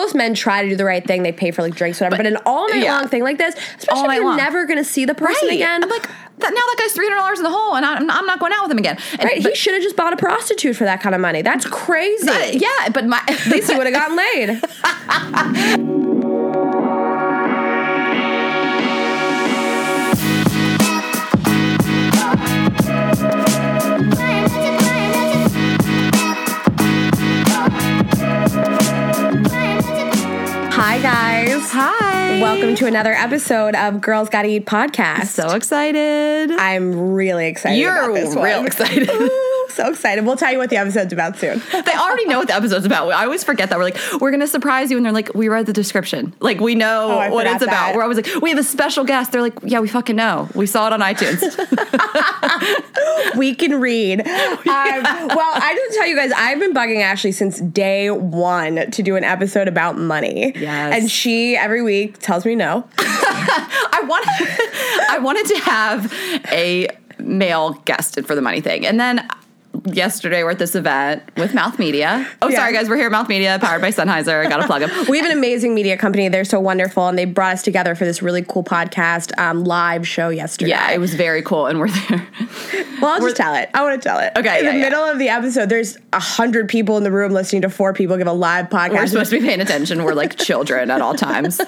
most men try to do the right thing. They pay for like drinks, whatever. But an all night long thing like this, especially all if you're never gonna see the person again. I'm like, now that guy's $300 in the hole, and I'm not going out with him again. And, he should have just bought a prostitute for that kind of money. That's crazy. But at least he would have gotten laid. Hi, guys. Hi. Welcome to another episode of Girls Gotta Eat Podcast. So excited. I'm really excited about this one. You're real excited. Ooh, so excited. We'll tell you what the episode's about soon. They already know what the episode's about. I always forget that. We're like, we're going to surprise you. And they're like, we read the description. Like, we know what it's about. We're always like, we have a special guest. They're like, yeah, we fucking know. We saw it on iTunes. We can read. Well, I just tell you guys, I've been bugging Ashley since day one to do an episode about money. Yeah. Yes. And she, every week, tells me no. I wanted to have a male guest for the money thing. And then yesterday we're at this event with Mouth Media. Sorry, guys. We're here at Mouth Media, powered by Sennheiser. I got to plug them. We have an amazing media company. They're so wonderful. And they brought us together for this really cool podcast live show yesterday. Yeah, it was very cool. And we're there. Well, I'll just tell it. I want to tell it. Okay. In the middle of the episode, there's 100 people in the room listening to 4 people give a live podcast. We're supposed to be paying attention. We're like children at all times.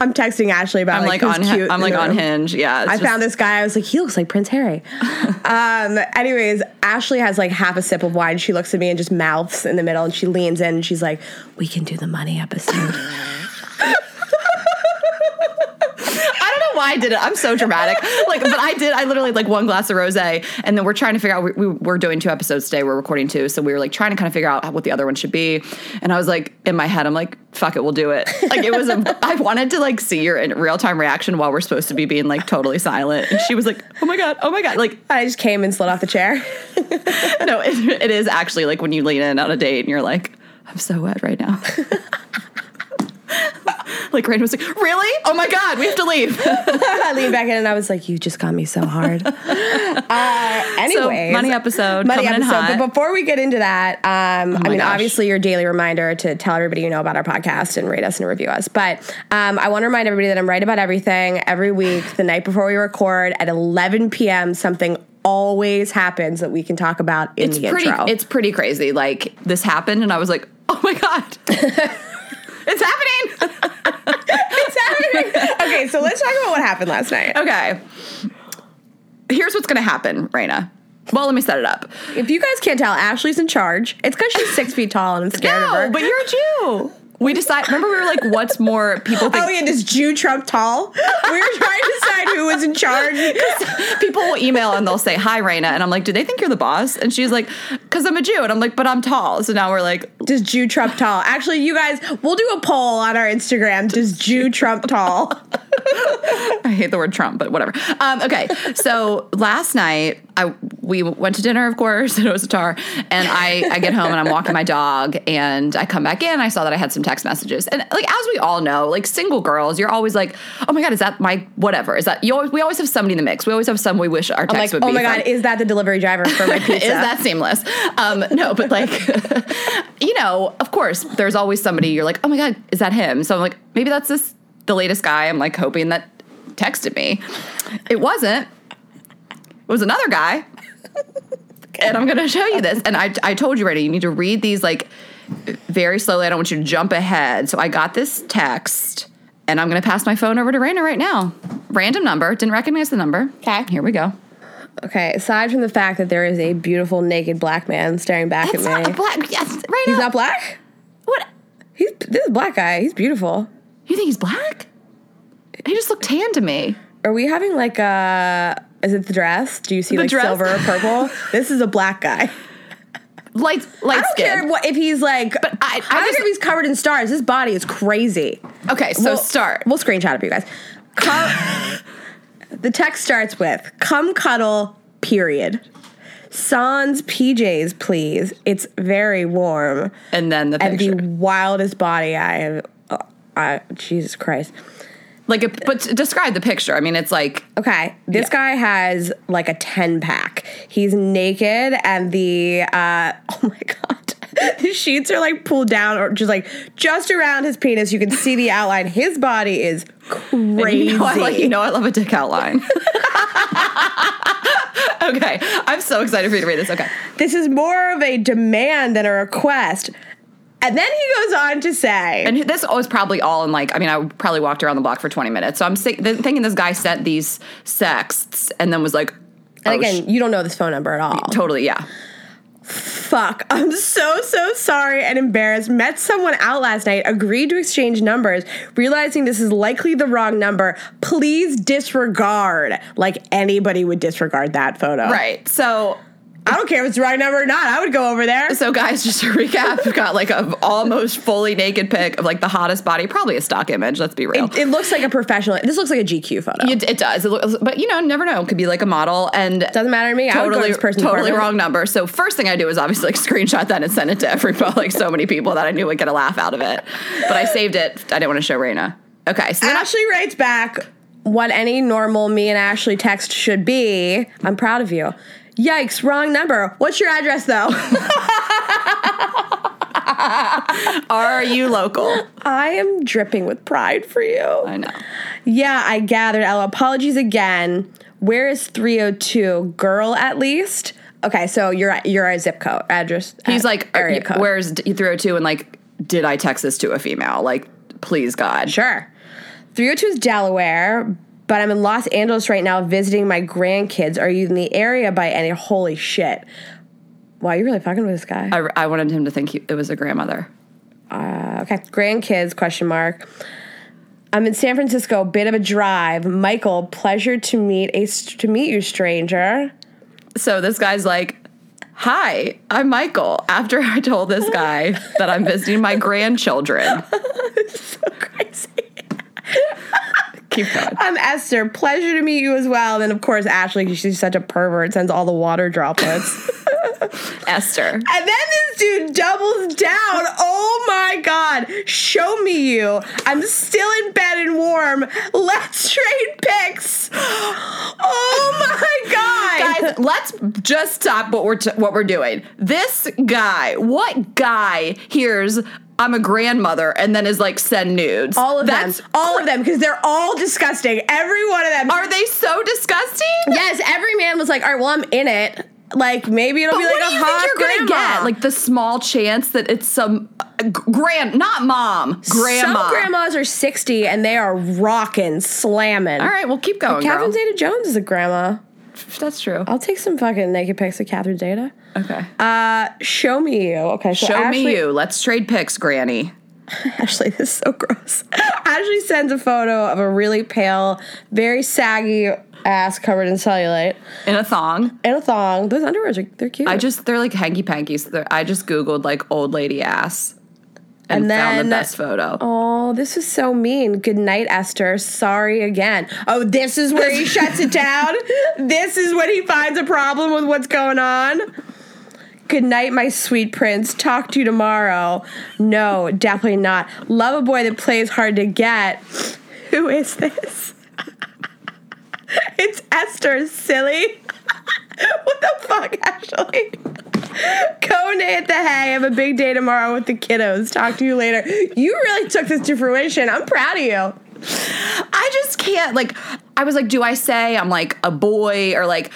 I'm texting Ashley about I'm on Hinge. Yeah. I found this guy. I was like, he looks like Prince Harry. Anyways, Ashley has like half a sip of wine. She looks at me and just mouths in the middle, and she leans in and she's like, we can do the money episode. I did it. I'm so dramatic. But I did. I literally one glass of rosé, and then we're trying to figure out. We're doing 2 episodes today. We're recording 2, so we were trying to kind of figure out what the other one should be. And I was like, in my head, I'm like, fuck it, we'll do it. It was. I wanted to see your real time reaction while we're supposed to be being totally silent. And she was like, oh my god. I just came and slid off the chair. No, it is actually when you lean in on a date and you're like, I'm so wet right now. Random was like, really? Oh my God, we have to leave. I leaned back in and I was like, you just got me so hard. Anyway, so money episode. But before we get into that, obviously your daily reminder to tell everybody you know about our podcast and rate us and review us. But I want to remind everybody that I'm right about everything every week. The night before we record at 11 p.m., something always happens that we can talk about in the intro. It's pretty crazy. This happened and I was like, oh my God. It's happening. It's happening. Okay, so let's talk about what happened last night. Okay. Here's what's going to happen, Raina. Well, let me set it up. If you guys can't tell, Ashley's in charge. It's because she's 6 feet tall and I'm scared of her. No, but you're a Jew. We decided, remember we were what's more people think. Oh, yeah, does Jew Trump tall? We were trying to decide who was in charge. People will email and they'll say, hi, Raina. And I'm like, do they think you're the boss? And she's like, because I'm a Jew. And I'm like, but I'm tall. So now we're like, does Jew Trump tall? Actually, you guys, we'll do a poll on our Instagram. Does Jew Trump tall? I hate the word Trump, but whatever. Okay, so last night, we went to dinner, of course, and it was a tar. And I get home and I'm walking my dog and I come back in. I saw that I had some text messages. And as we all know, single girls, you're always like, oh my God, is that my whatever? Is that we always have somebody in the mix. We always have some we wish our text would be. Oh my God, is that the delivery driver for my pizza? Is that Seamless? No, but of course, there's always somebody you're like, oh my God, is that him? So I'm like, maybe that's the latest guy I'm hoping that texted me. It wasn't. It was another guy. Okay. And I'm going to show you this. And I told you already, you need to read these very slowly. I don't want you to jump ahead. So I got this text, and I'm going to pass my phone over to Raina right now. Random number. Didn't recognize the number. Okay. Here we go. Okay, aside from the fact that there is a beautiful naked black man staring back at me. Not a black. Yes, Raina. He's not black? What? This is a black guy. He's beautiful. You think he's black? He just looked tan to me. Are we having a... Is it the dress? Do you see silver or purple? This is a black guy. Light I don't care if he's But I don't care if he's covered in stars. His body is crazy. Okay, so start. We'll screenshot it for you guys. The text starts with, come cuddle, period. Sans PJs, please. It's very warm. And then the picture. And the wildest body I have. Jesus Christ. But describe the picture. I mean, it's okay, this guy has a 10-pack. He's naked, and oh my God. The sheets are like pulled down or just around his penis. You can see the outline. His body is crazy. I love a dick outline. Okay. I'm so excited for you to read this. Okay. This is more of a demand than a request. And then he goes on to say... And this was probably all in I probably walked around the block for 20 minutes. So I'm thinking this guy sent these sexts and then was like... Oh, and again, you don't know this phone number at all. Totally, yeah. Fuck. I'm so sorry and embarrassed. Met someone out last night, agreed to exchange numbers, realizing this is likely the wrong number. Please disregard. Like anybody would disregard that photo. Right, so... I don't care if it's the right number or not. I would go over there. So, guys, just to recap, we've got an almost fully naked pic of the hottest body, probably a stock image. Let's be real. It looks like a professional. This looks like a GQ photo. It does. It looks, but never know. It could be a model, and doesn't matter to me. Totally, I would go to this person's totally wrong number. So, first thing I do is obviously screenshot that and send it to everybody, so many people that I knew would get a laugh out of it. But I saved it. I didn't want to show Raina. Okay. So Ashley writes back what any normal me and Ashley text should be. I'm proud of you. Yikes, wrong number. What's your address, though? Are you local? I am dripping with pride for you. I know. Yeah, I gathered. Apologies again. Where is 302? Girl, at least? Okay, so you're a zip code, address. He's area code. Where's 302? And did I text this to a female? Please, God. Sure. 302 is Delaware, but I'm in Los Angeles right now visiting my grandkids. Are you in the area by any... Holy shit. Wow, you're really fucking with this guy. I wanted him to think it was a grandmother. Okay. Grandkids, ? I'm in San Francisco, bit of a drive. Michael, pleasure to meet you, stranger. So this guy's hi, I'm Michael. After I told this guy that I'm visiting my grandchildren. It's so crazy. Keep going. I'm Esther. Pleasure to meet you as well. And then, of course, Ashley, because she's such a pervert, sends all the water droplets. Esther. And then this dude doubles down. Oh, my God. Show me you. I'm still in bed and warm. Let's trade pics. Oh, my God. Guys, let's just stop what we're doing. This guy, what guy hears... I'm a grandmother, and then is send nudes. All of them, because they're all disgusting. Every one of them. Are they so disgusting? Yes, every man was all right, well, I'm in it. Maybe it'll be like a hot grandma. Get? The small chance that it's some not mom, grandma. Some grandmas are 60, and they are rocking, slamming. All right, well, keep going, girl. Catherine Zeta-Jones is a grandma. That's true. I'll take some fucking naked pics of Catherine Zeta. Okay. Show me you. Okay. So show me you. Let's trade pics, Granny. Ashley, this is so gross. Ashley sends a photo of a really pale, very saggy ass covered in cellulite. In a thong. Those underwears they're cute. They're like Hanky Panky. So I just Googled old lady ass. And then, found the best photo. Oh, this is so mean. Good night, Esther. Sorry again. Oh, this is where he shuts it down? This is when he finds a problem with what's going on? Good night, my sweet prince. Talk to you tomorrow. No, definitely not. Love a boy that plays hard to get. Who is this? It's Esther, silly. What the fuck, Ashley? Con Ed, I have a big day tomorrow with the kiddos. Talk to you later. You really took this to fruition. I'm proud of you. I just can't. I was do I say I'm a boy or I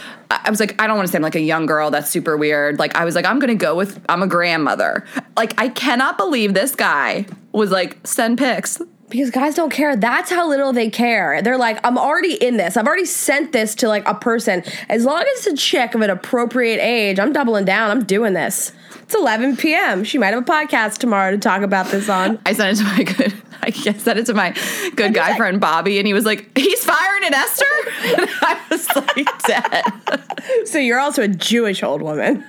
was I don't want to say I'm a young girl. That's super weird. I was I'm going to go with I'm a grandmother. I cannot believe this guy was send pics. Because guys don't care. That's how little they care. They're I'm already in this. I've already sent this to a person. As long as it's a chick of an appropriate age, I'm doubling down. I'm doing this. It's 11 p.m. She might have a podcast tomorrow to talk about this on. I sent it to my good guy friend Bobby, and he was he's firing at Esther? And I was dead. So you're also a Jewish old woman.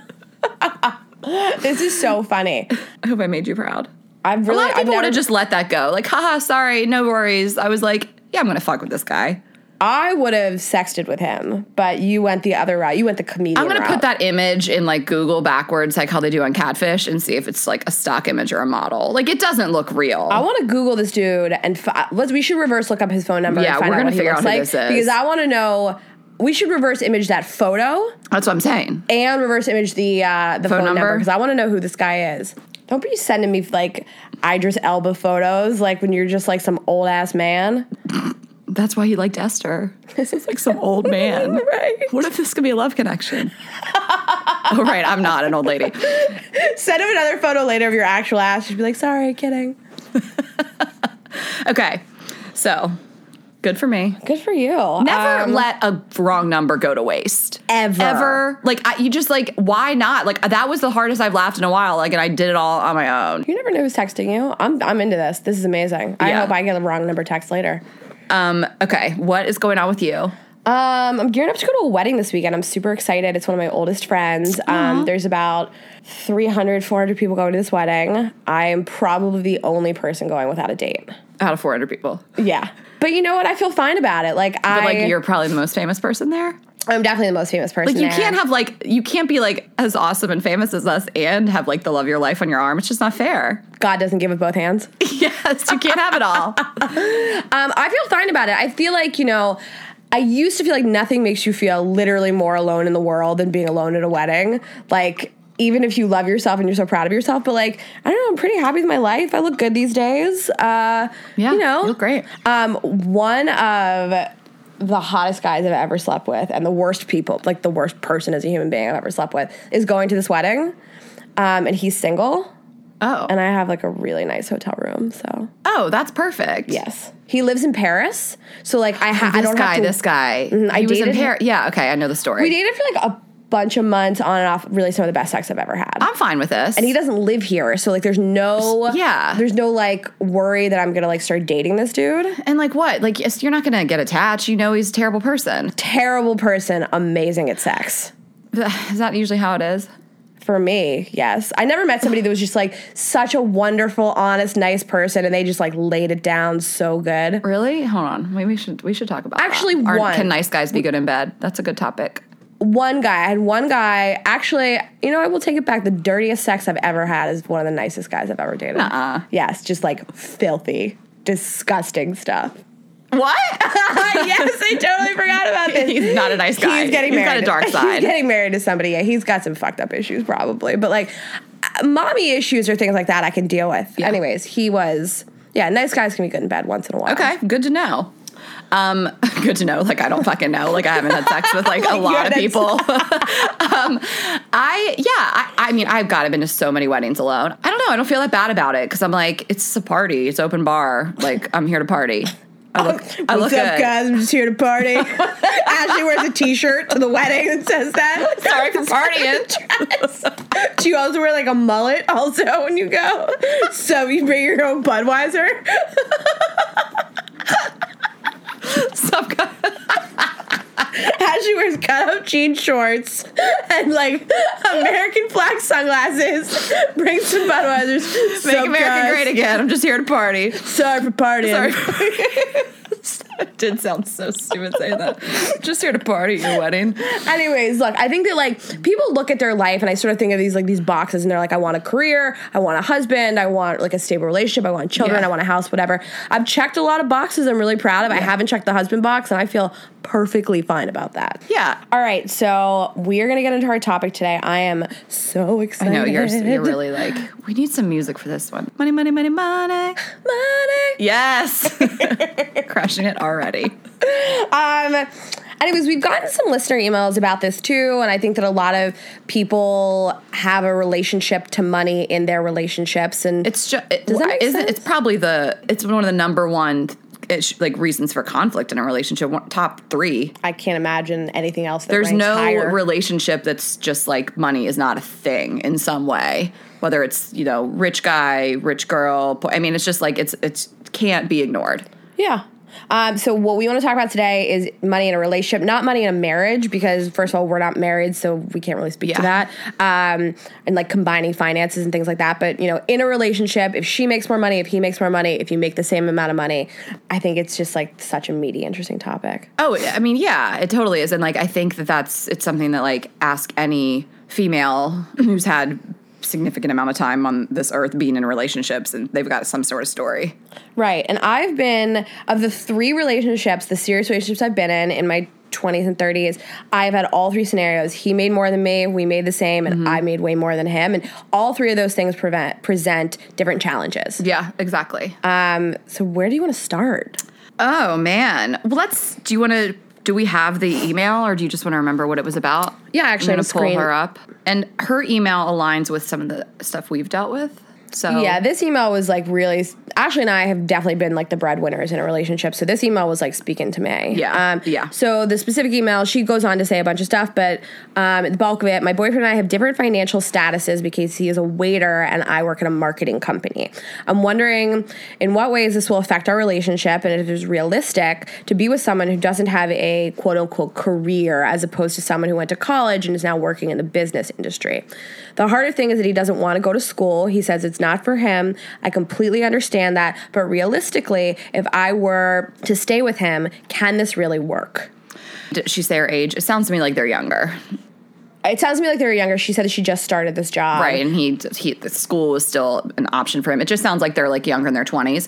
This is so funny. I hope I made you proud. A lot of people would have just let that go. Haha, sorry, no worries. I was yeah, I'm going to fuck with this guy. I would have sexted with him, but you went the other route. You went the comedian route. I'm going to put that image in, Google backwards, how they do on Catfish, and see if it's, a stock image or a model. It doesn't look real. I want to Google this dude, and we should reverse look up his phone number and find out what he looks like. Yeah, we're going to figure out who this is. Because I want to know... We should reverse image that photo. That's what I'm saying. And reverse image the phone number, because I want to know who this guy is. Don't be sending me, like, Idris Elba photos, like, when you're just, like, some old-ass man. That's why he liked Esther. This is like some old man. Right. What if this could be a love connection? Oh, right, I'm not an old lady. Send him another photo later of your actual ass. You'd be like, sorry, kidding. Okay, so good for me. Good for you. Never let a wrong number go to waste. Ever. Like, you just, like, why not? Like, that was the hardest I've laughed in a while. Like, and I did it all on my own. You never knew who's texting you. I'm into this. This is amazing. Yeah. I hope I get the wrong number text later. Okay, what is going on with you? I'm gearing up to go to a wedding this weekend. I'm super excited. It's one of my oldest friends. There's about 300, 400 people going to this wedding. I am probably the only person going without a date. Out of 400 people. Yeah. But you know what? I feel fine about it. But you're probably the most famous person there? I'm definitely the most famous person there. Like, you can't have, like, you can't be, like, as awesome and famous as us and have, like, the love of your life on your arm. It's just not fair. God doesn't give with both hands. Yes, you can't have it all. I feel fine about it. I feel like, you know, I used to feel like nothing makes you feel literally more alone in the world than being alone at a wedding. Like, even if you love yourself and you're so proud of yourself, but, like, I don't know, I'm pretty happy with my life. I look good these days. Yeah, you know, you look great. One of the hottest guys I've ever slept with and the worst people, like, the worst person as a human being I've ever slept with is going to this wedding, and he's single. Oh. And I have, like, a really nice hotel room, so. Oh, that's perfect. Yes. He lives in Paris, so, like, This guy. Mm-hmm, he was in Paris. Yeah, okay, I know the story. We dated for, like, a bunch of months on and off, really some of the best sex I've ever had. I'm fine with this. And he doesn't live here, so, like, there's no, like, worry that I'm gonna, like, start dating this dude. And, like, what? Like, you're not gonna get attached. You know he's a terrible person. Terrible person, amazing at sex. Is that usually how it is? For me, yes. I never met somebody that was just, like, such a wonderful, honest, nice person, and they just, like, laid it down so good. Really? Hold on. Maybe we should talk about that. Actually, can nice guys be good in bed? That's a good topic. I had one guy. Actually, you know, I will take it back. The dirtiest sex I've ever had is one of the nicest guys I've ever dated. Uh-uh. Yes, just, like, filthy, disgusting stuff. What? Yes, I totally forgot about this. He's not a nice guy. He's getting married. He's got a dark side. He's getting married to somebody. Yeah, he's got some fucked up issues probably. But, like, mommy issues or things like that I can deal with. Yeah. Anyways, nice guys can be good in bed once in a while. Okay, good to know. Good to know. Like, I don't fucking know. Like, I haven't had sex with, like, a lot of people. I've got to have been to so many weddings alone. I don't know. I don't feel that bad about it because I'm like, it's a party. It's open bar. Like, I'm here to party. What's up, guys? I'm just here to party. Ashley wears a t-shirt to the wedding that says that. Sorry for partying. Do you also wear, like, a mullet also when you go? So you bring your own Budweiser? Ashley wears cut-up jean shorts and, like, American flag sunglasses. Bring some Budweisers. Make America great again. I'm just here to party. Sorry for partying. It did sound so stupid saying that. Just here to party at your wedding. Anyways, look, I think that, like, people look at their life and I sort of think of these, like, these boxes and they're like, I want a career, I want a husband, I want, like, a stable relationship, I want children, I want a house, whatever. I've checked a lot of boxes I'm really proud of. Yeah. I haven't checked the husband box and I feel perfectly fine about that. Yeah. All right, so we are going to get into our topic today. I am so excited. I know, you're really like, we need some music for this one. Money, money, money, money. Money. Yes. Crushing it already. Anyways, we've gotten some listener emails about this too, and I think that a lot of people have a relationship to money in their relationships, and it's just does that make sense? It's probably it's one of the number one like reasons for conflict in a relationship, top three. I can't imagine anything else. There's no relationship that's just like money is not a thing in some way. Whether it's, you know, rich guy, rich girl, I mean, it's just like it can't be ignored. Yeah. So what we want to talk about today is money in a relationship, not money in a marriage, because first of all, we're not married, so we can't really speak to that. And like combining finances and things like that. But, you know, in a relationship, if she makes more money, if he makes more money, if you make the same amount of money, I think it's just like such a meaty, interesting topic. Oh, I mean, yeah, it totally is. And like, I think it's something that like ask any female who's had significant amount of time on this earth being in relationships, and they've got some sort of story. Right. And I've been, of the three relationships, the serious relationships I've been in my 20s and 30s. I've had all three scenarios. He made more than me, we made the same, and I made way more than him. And all three of those things present different challenges. Yeah, exactly. So where do you want to start? Oh, man. Well, do we have the email, or do you just want to remember what it was about? Yeah, actually, I'm going to pull her up. And her email aligns with some of the stuff we've dealt with. So yeah, this email was like really, Ashley and I have definitely been like the breadwinners in a relationship. So this email was like speaking to me. Yeah. So the specific email, she goes on to say a bunch of stuff, but the bulk of it, my boyfriend and I have different financial statuses because he is a waiter and I work at a marketing company. I'm wondering in what ways this will affect our relationship and if it is realistic to be with someone who doesn't have a quote unquote career as opposed to someone who went to college and is now working in the business industry. The harder thing is that he doesn't want to go to school. He says it's not for him. I completely understand that. But realistically, if I were to stay with him, can this really work? Did she say her age? It sounds to me like they're younger. She said that she just started this job. Right, and the school was still an option for him. It just sounds like they're like younger in their 20s.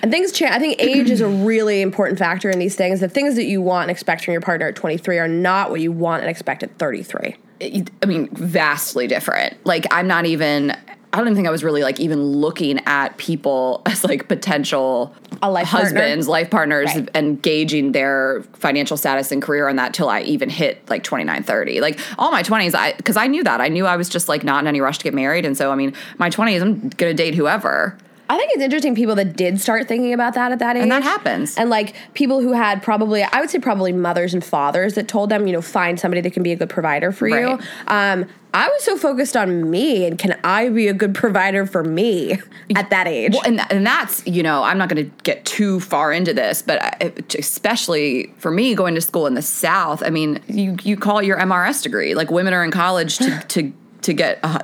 And things change. I think age is a really important factor in these things. The things that you want and expect from your partner at 23 are not what you want and expect at 33. I mean, vastly different. Like, I don't even think I was really like even looking at people as like potential life partners, right, and gauging their financial status and career on that till I even hit like 29, 30. Like all my 20s, because I knew that. I knew I was just like not in any rush to get married. And so, I mean, my 20s, I'm going to date whoever. I think it's interesting people that did start thinking about that at that age. And that happens. And, like, people who had probably mothers and fathers that told them, you know, find somebody that can be a good provider for you. Right. I was so focused on me and can I be a good provider for me at that age. Well, and that's, you know, I'm not going to get too far into this, but especially for me going to school in the South, I mean, you call it your MRS degree. Like, women are in college to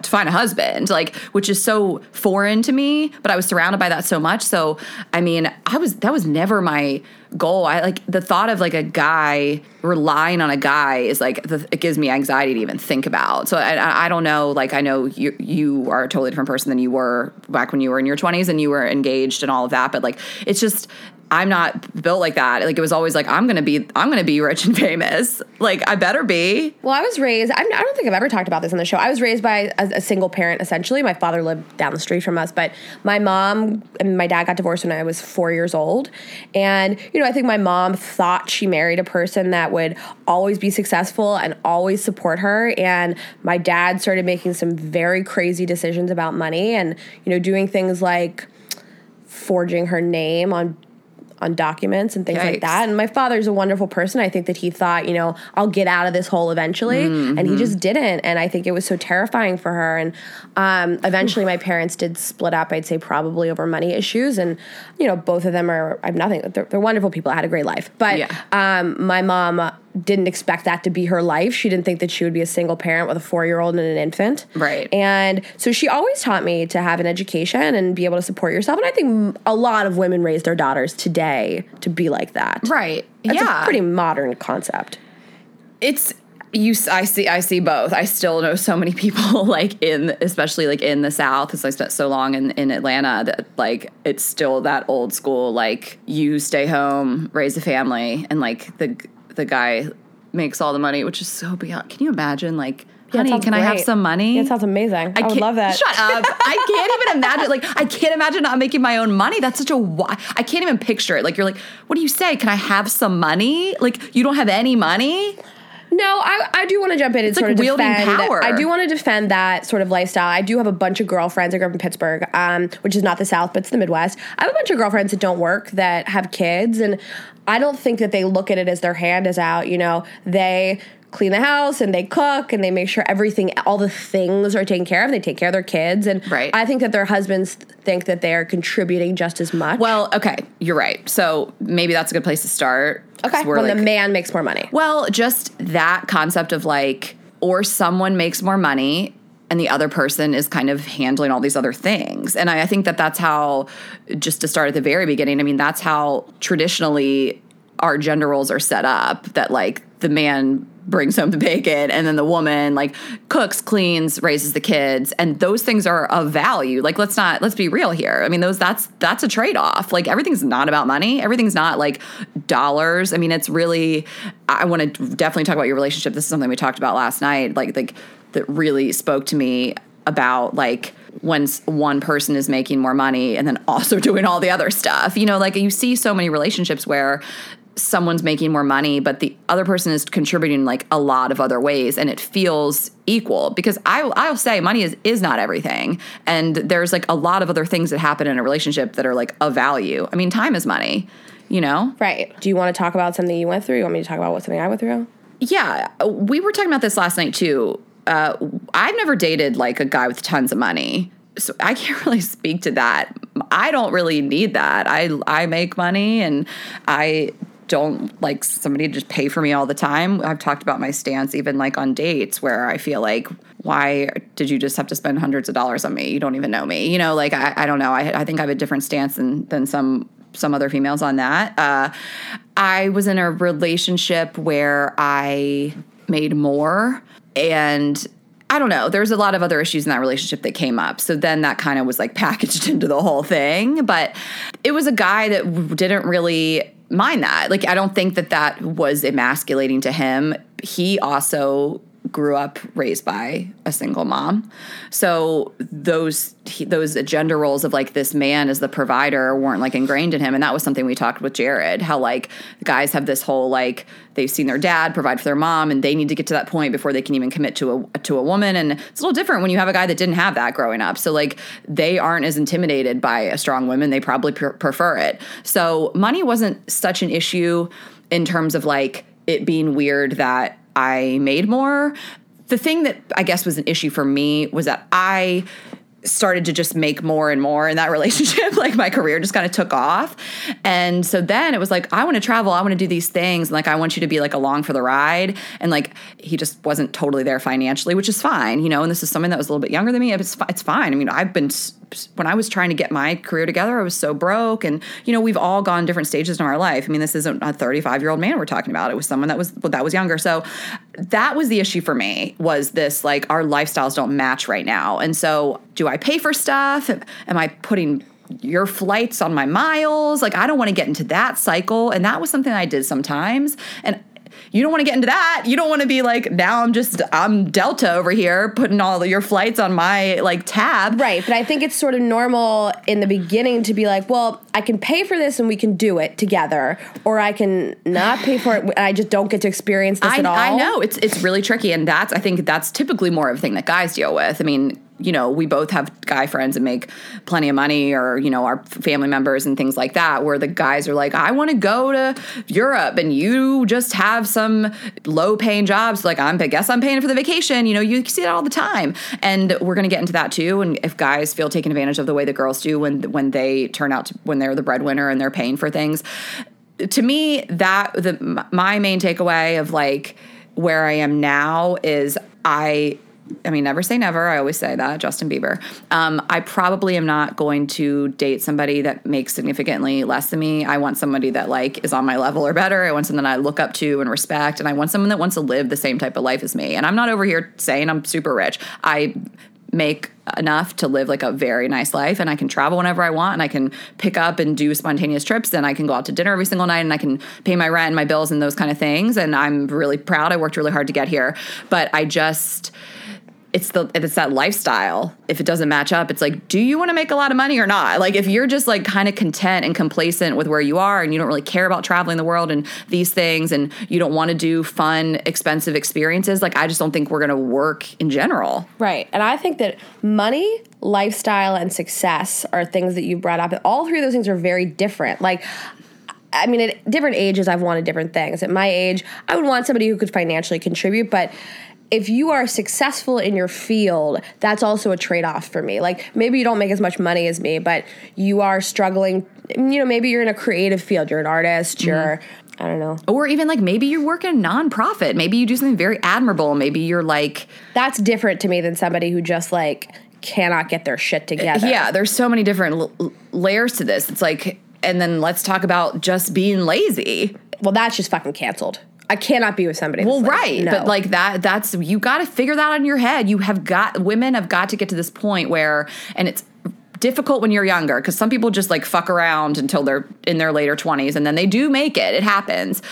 find a husband, like, which is so foreign to me, but I was surrounded by that so much. So, I mean, that was never my goal. I like the thought of like a guy relying on a guy is like, it gives me anxiety to even think about. So I don't know, like, I know you are a totally different person than you were back when you were in your 20s and you were engaged and all of that. But like, it's just, I'm not built like that. Like, it was always like, I'm going to be rich and famous. Like, I better be. Well, I was raised, I don't think I've ever talked about this on the show. I was raised by a single parent, essentially. My father lived down the street from us, but my mom and my dad got divorced when I was 4 years old. And, you know, I think my mom thought she married a person that would always be successful and always support her. And my dad started making some very crazy decisions about money and, you know, doing things like forging her name on documents and things like that. And my father's a wonderful person. I think that he thought, you know, I'll get out of this hole eventually. Mm-hmm. And he just didn't. And I think it was so terrifying for her. And eventually my parents did split up, I'd say probably over money issues. And, you know, both of them they're wonderful people. I had a great life. But my mom didn't expect that to be her life. She didn't think that she would be a single parent with a 4-year-old and an infant. Right. And so she always taught me to have an education and be able to support yourself. And I think a lot of women raise their daughters today to be like that. Right. That's a pretty modern concept. I see both. I still know so many people like especially like in the South, because I spent so long in Atlanta that like it's still that old school, like you stay home, raise a family, and like the guy makes all the money, which is so beyond. Can you imagine? Like, honey, can great. I have some money? Yeah, it sounds amazing. I would love that. Shut up. I can't even imagine. Like, I can't imagine not making my own money. That's such I can't even picture it. Like, you're like, what do you say? Can I have some money? Like, you don't have any money? No, I do want to jump in and it's sort like of wielding power. I do want to defend that sort of lifestyle. I do have a bunch of girlfriends. I grew up in Pittsburgh, which is not the South, but it's the Midwest. I have a bunch of girlfriends that don't work, that have kids, and I don't think that they look at it as their hand is out. You know, they clean the house and they cook and they make sure all the things are taken care of. They take care of their kids. And right. I think that their husbands think that they are contributing just as much. Well, okay, you're right. So maybe that's a good place to start. Okay, when the man makes more money. Well, just that concept of like, or someone makes more money and the other person is kind of handling all these other things. And I think that that's how, just to start at the very beginning, I mean, that's how traditionally our gender roles are set up, that like the man brings home the bacon, and then the woman like cooks, cleans, raises the kids, and those things are of value. Like, let's be real here. I mean, that's a trade-off. Like, everything's not about money. Everything's not like dollars. I mean, it's really, I want to definitely talk about your relationship. This is something we talked about last night, like that really spoke to me about like when one person is making more money and then also doing all the other stuff, you know, like you see so many relationships where someone's making more money, but the other person is contributing like a lot of other ways, and it feels equal, because I'll say money is not everything. And there's like a lot of other things that happen in a relationship that are like of value. I mean, time is money, you know? Right. Do you want to talk about something you went through? You want me to talk about something I went through? Yeah. We were talking about this last night too. I've never dated like a guy with tons of money, so I can't really speak to that. I don't really need that. I make money, and I don't like somebody to just pay for me all the time. I've talked about my stance even like on dates where I feel like, why did you just have to spend hundreds of dollars on me? You don't even know me. You know, like, I don't know. I think I have a different stance than some other females on that. I was in a relationship where I made more, and I don't know, there's a lot of other issues in that relationship that came up. So then that kind of was like packaged into the whole thing. But it was a guy that didn't really mind that. Like, I don't think that was emasculating to him. He also grew up raised by a single mom. So those gender roles of like this man as the provider weren't like ingrained in him. And that was something we talked with Jared, how like guys have this whole like they've seen their dad provide for their mom, and they need to get to that point before they can even commit to a woman. And it's a little different when you have a guy that didn't have that growing up. So like they aren't as intimidated by a strong woman. They probably prefer it. So money wasn't such an issue in terms of like it being weird that I made more. The thing that I guess was an issue for me was that I started to just make more and more in that relationship. Like, my career just kind of took off. And so then it was like, I want to travel. I want to do these things. And like, I want you to be like along for the ride. And like, he just wasn't totally there financially, which is fine, you know, and this is someone that was a little bit younger than me. It's fine. I mean, when I was trying to get my career together, I was so broke. And, you know, we've all gone different stages in our life. I mean, this isn't a 35-year-old man we're talking about. It was someone that was younger. So that was the issue for me, was this, like, our lifestyles don't match right now. And so do I pay for stuff? Am I putting your flights on my miles? Like, I don't want to get into that cycle. And that was something I did sometimes. And you don't want to get into that. You don't want to be like, now I'm Delta over here putting all your flights on my like tab. Right. But I think it's sort of normal in the beginning to be like, well, I can pay for this and we can do it together, or I can not pay for it and I just don't get to experience this at all. I know it's really tricky. And I think that's typically more of a thing that guys deal with. I mean, you know, we both have guy friends that make plenty of money, or, you know, our family members and things like that, where the guys are like, I want to go to Europe and you just have some low paying jobs. Like, I guess I'm paying for the vacation. You know, you see that all the time. And we're going to get into that too. And if guys feel taken advantage of the way the girls do when they turn out to, when they're the breadwinner and they're paying for things, to me, my main takeaway of like where I am now is I mean, never say never. I always say that, Justin Bieber. I probably am not going to date somebody that makes significantly less than me. I want somebody that like is on my level or better. I want someone that I look up to and respect. And I want someone that wants to live the same type of life as me. And I'm not over here saying I'm super rich. I make enough to live like a very nice life, and I can travel whenever I want, and I can pick up and do spontaneous trips, and I can go out to dinner every single night, and I can pay my rent and my bills and those kind of things. And I'm really proud. I worked really hard to get here, but I just... It's that lifestyle. If it doesn't match up, it's like, do you want to make a lot of money or not? Like, if you're just like kind of content and complacent with where you are, and you don't really care about traveling the world and these things, and you don't want to do fun, expensive experiences, like, I just don't think we're going to work in general. Right. And I think that money, lifestyle, and success are things that you brought up. And all three of those things are very different. Like, I mean, at different ages, I've wanted different things. At my age, I would want somebody who could financially contribute, but if you are successful in your field, that's also a trade-off for me. Like, maybe you don't make as much money as me, but you are struggling. You know, maybe you're in a creative field. You're an artist. Mm-hmm. You're, I don't know. Or even like maybe you work in a nonprofit. Maybe you do something very admirable. Maybe you're like... That's different to me than somebody who just like cannot get their shit together. Yeah, there's so many different layers to this. It's like, and then let's talk about just being lazy. Well, that's just fucking canceled. I cannot be with somebody. Well, right. No. But like that's, you got to figure that out in your head. Women have got to get to this point where, and it's difficult when you're younger because some people just like fuck around until they're in their later 20s and then they do make it. It happens.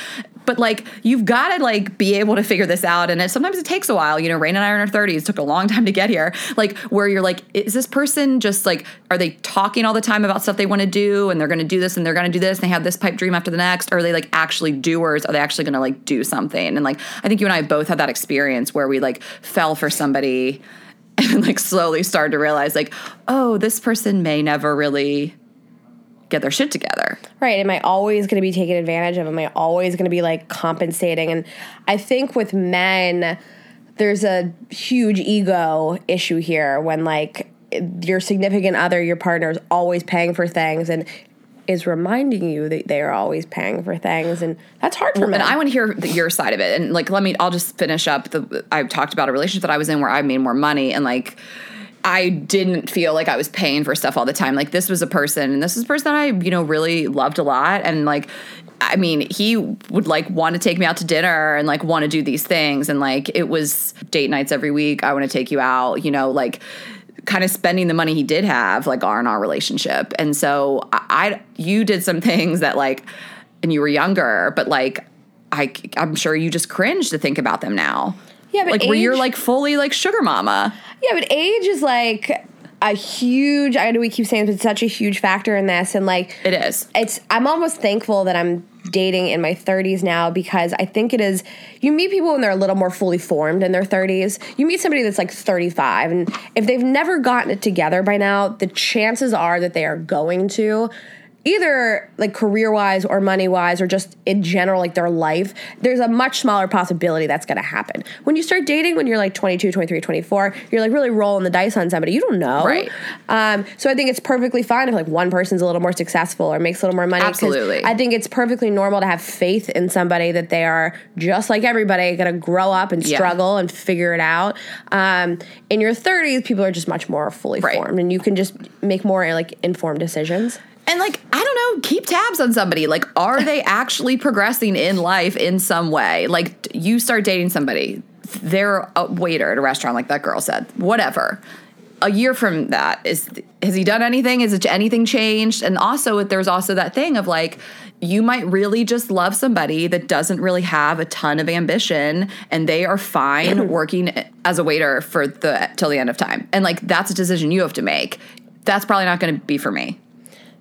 But, like, you've got to, like, be able to figure this out. And sometimes it takes a while. You know, Rain and I are in our 30s. It took a long time to get here. Like, where you're like, is this person just, like, are they talking all the time about stuff they want to do? And they're going to do this and they're going to do this. And they have this pipe dream after the next. Or are they, like, actually doers? Are they actually going to, like, do something? And, like, I think you and I have both had that experience where we, like, fell for somebody and, like, slowly started to realize, like, oh, this person may never really get their shit together. Right. Am I always going to be taken advantage of? Am I always going to be like compensating? And I think with men, there's a huge ego issue here when like your significant other, your partner is always paying for things and is reminding you that they are always paying for things. And that's hard for me. And I want to hear your side of it. And like, I'll just finish up. I've talked about a relationship that I was in where I made more money and like, I didn't feel like I was paying for stuff all the time. Like, this was a person, and this is a person that I, you know, really loved a lot. And, like, I mean, he would, like, want to take me out to dinner and, like, want to do these things. And, like, it was date nights every week. I want to take you out, you know, like, kind of spending the money he did have, like, on our relationship. And so you did some things that, like, and you were younger, but, like, I'm sure you just cringe to think about them now. Yeah, but like, where you're, like, fully, like, sugar mama. Yeah, but age is, like, a huge – I know we keep saying it's such a huge factor in this. And, like – it is. I'm almost thankful that I'm dating in my 30s now because I think it is – you meet people when they're a little more fully formed in their 30s. You meet somebody that's, like, 35. And if they've never gotten it together by now, the chances are that they are going to – either like career-wise or money-wise or just in general like their life, there's a much smaller possibility that's going to happen. When you start dating when you're like 22, 23, 24, you're like really rolling the dice on somebody. You don't know. Right. So I think it's perfectly fine if like one person's a little more successful or makes a little more money. Absolutely. I think it's perfectly normal to have faith in somebody that they are just like everybody going to grow up and struggle and figure it out. In your 30s, people are just much more fully formed and you can just make more like informed decisions. And, like, I don't know, keep tabs on somebody. Like, are they actually progressing in life in some way? Like, you start dating somebody. They're a waiter at a restaurant, like that girl said. Whatever. A year from that, has he done anything? Has anything changed? And also, there's also that thing of, like, you might really just love somebody that doesn't really have a ton of ambition and they are fine working as a waiter till the end of time. And, like, that's a decision you have to make. That's probably not going to be for me.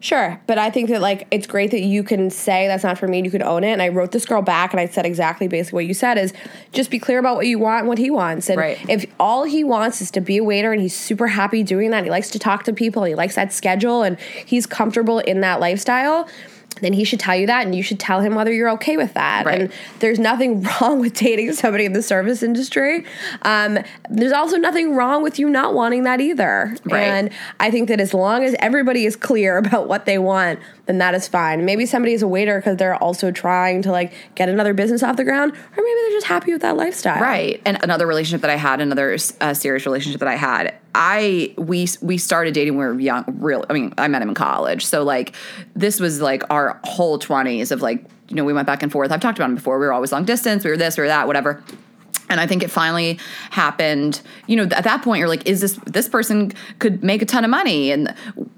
Sure, but I think that, like, it's great that you can say that's not for me and you can own it. And I wrote this girl back and I said exactly basically what you said is just be clear about what you want and what he wants. And if all he wants is to be a waiter and he's super happy doing that, he likes to talk to people, he likes that schedule, and he's comfortable in that lifestyle – then he should tell you that, and you should tell him whether you're okay with that. Right. And there's nothing wrong with dating somebody in the service industry. There's also nothing wrong with you not wanting that either. Right. And I think that as long as everybody is clear about what they want, then that is fine. Maybe somebody is a waiter because they're also trying to, like, get another business off the ground, or maybe they're just happy with that lifestyle. Right. And another relationship that I had, serious relationship that I had, we started dating when we were young. I met him in college. So, like, this was, like, our whole 20s of, like, you know, we went back and forth. I've talked about him before. We were always long distance. We were this, we were that, whatever. And I think it finally happened, you know, at that point you're like, is this person could make a ton of money and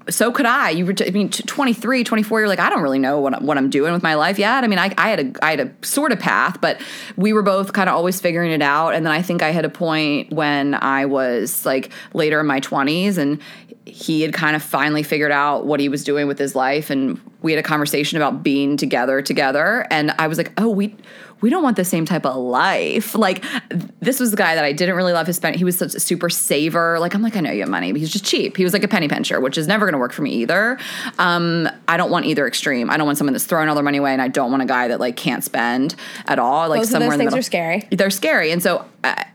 so could I. I mean, 23, 24, you're like, I don't really know what I'm doing with my life yet. I mean, I had a sort of path, but we were both kind of always figuring it out. And then I think I hit a point when I was like later in my 20s and he had kind of finally figured out what he was doing with his life. And we had a conversation about being together. And I was like, oh, we don't want the same type of life. Like, this was the guy that I didn't really love. He was such a super saver. Like, I'm like, I know you have money, but he's just cheap. He was like a penny pincher, which is never going to work for me either. I don't want either extreme. I don't want someone that's throwing all their money away, and I don't want a guy that, like, can't spend at all. Like, somewhere in the middle. Those things are scary. They're scary. And so,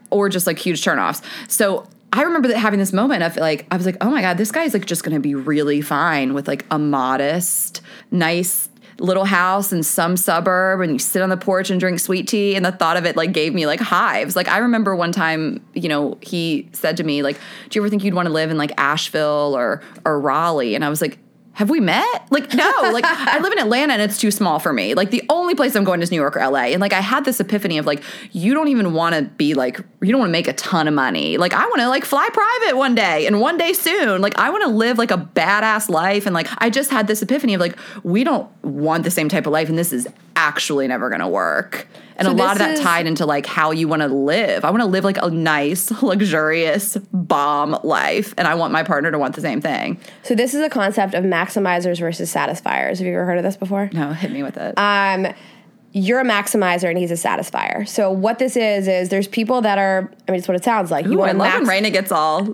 or just, like, huge turnoffs. So I remember that having this moment of, like, I was like, oh, my God, this guy's, like, just going to be really fine with, like, a modest, nice little house in some suburb, and you sit on the porch and drink sweet tea. And the thought of it, like, gave me, like, hives. Like, I remember one time, you know, he said to me, like, do you ever think you'd want to live in, like, Asheville or Raleigh? And I was like, have we met? Like, no, like I live in Atlanta and it's too small for me. Like the only place I'm going is New York or LA. And like, I had this epiphany of like, you don't even want to be like, you don't want to make a ton of money. Like I want to like fly private one day and one day soon. Like I want to live like a badass life. And like, I just had this epiphany of like, we don't want the same type of life. And this is actually never going to work. And so a lot of that tied into like how you want to live. I want to live like a nice, luxurious, bomb life. And I want my partner to want the same thing. So this is a concept of maximizers versus satisfiers. Have you ever heard of this before? No, hit me with it. You're a maximizer and he's a satisfier. So what this is there's people that are, I mean, it's what it sounds like. Ooh, I love when Raina gets all...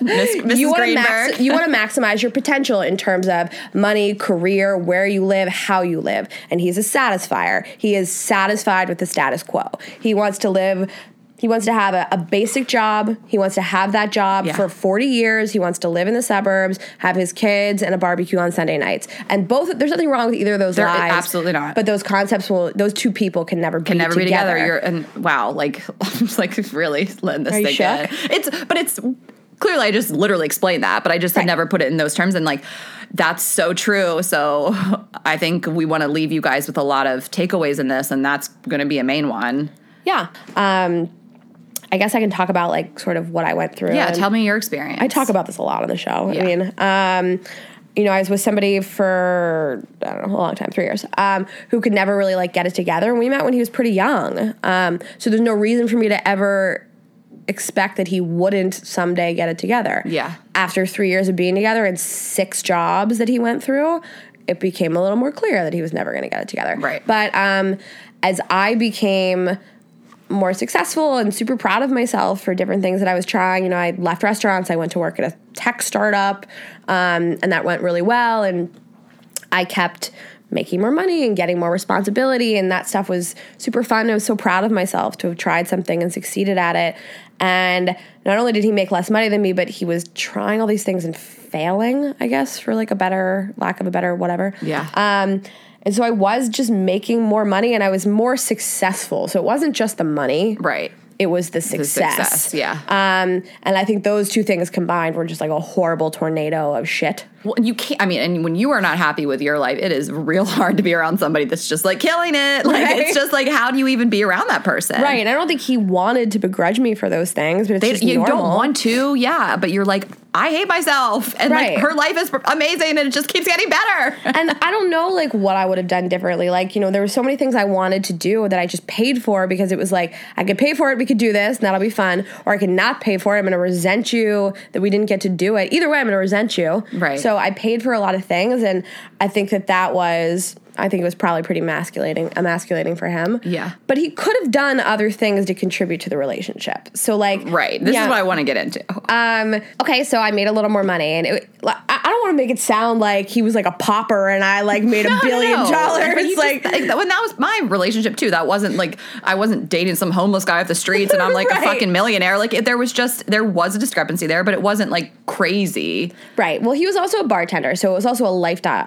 You want to maximize your potential in terms of money, career, where you live, how you live. And he's a satisfier. He is satisfied with the status quo. He wants to have a basic job. He wants to have that job for 40 years. He wants to live in the suburbs, have his kids, and a barbecue on Sunday nights. And both, there's nothing wrong with either of those lives. Absolutely not. But those concepts those two people can never be together. Really letting this thing get. Clearly, I just literally explained that, but I just had never put it in those terms. And, like, that's so true. So I think we want to leave you guys with a lot of takeaways in this, and that's going to be a main one. Yeah. I guess I can talk about, like, sort of what I went through. Yeah, tell me your experience. I talk about this a lot on the show. Yeah. I mean, I was with somebody for, I don't know, a long time, 3 years, who could never really, like, get it together. And we met when he was pretty young. So there's no reason for me to ever expect that he wouldn't someday get it together. Yeah. After 3 years of being together and 6 jobs that he went through, it became a little more clear that he was never going to get it together. Right. But as I became more successful and super proud of myself for different things that I was trying, I left restaurants, I went to work at a tech startup, and that went really well. And I kept making more money and getting more responsibility, and that stuff was super fun. I was so proud of myself to have tried something and succeeded at it. And not only did he make less money than me, but he was trying all these things and failing, I guess, for like lack of a better whatever. Yeah. And so I was just making more money and I was more successful. So it wasn't just the money. Right. It was the success. Yeah. And I think those two things combined were just like a horrible tornado of shit. Well, and you can't, and when you are not happy with your life, it is real hard to be around somebody that's just like killing it. Like, it's just like, how do you even be around that person? Right. And I don't think he wanted to begrudge me for those things, but it's just normal. You don't want to, yeah. But you're like, I hate myself. And like, her life is amazing and it just keeps getting better. And I don't know like what I would have done differently. Like, there were so many things I wanted to do that I just paid for because it was like, I could pay for it, we could do this, and that'll be fun. Or I could not pay for it. I'm going to resent you that we didn't get to do it. Either way, I'm going to resent you. Right. So I paid for a lot of things, and I think it was probably pretty emasculating for him. Yeah. But he could have done other things to contribute to the relationship. So like... Right. This is what I want to get into. Okay, so I made a little more money. And I don't want to make it sound like he was like a pauper and I like made $1 billion. When that was my relationship too. That wasn't like... I wasn't dating some homeless guy off the streets and I'm like a fucking millionaire. Like there was a discrepancy there, but it wasn't like crazy. Right. Well, he was also a bartender. So it was also a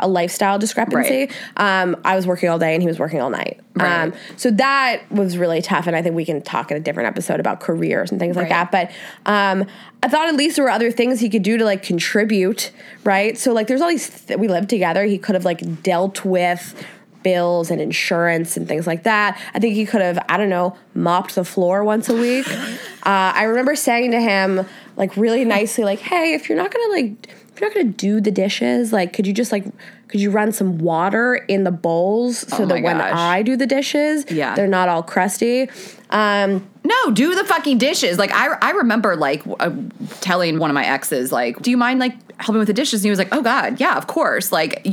lifestyle discrepancy. Right. I was working all day and he was working all night. Right. So that was really tough. And I think we can talk in a different episode about careers and things like that. But I thought at least there were other things he could do to like contribute. Right. So like there's all these we lived together. He could have like dealt with bills and insurance and things like that. I think he could have, I don't know, mopped the floor once a week. I remember saying to him like really nicely, like, hey, if you're not going to do the dishes, like, could you run some water in the bowls so that when I do the dishes, they're not all crusty? No, do the fucking dishes. Like, I remember, like, telling one of my exes, like, do you mind, like, helping with the dishes? And he was like, oh, God, yeah, of course. Like,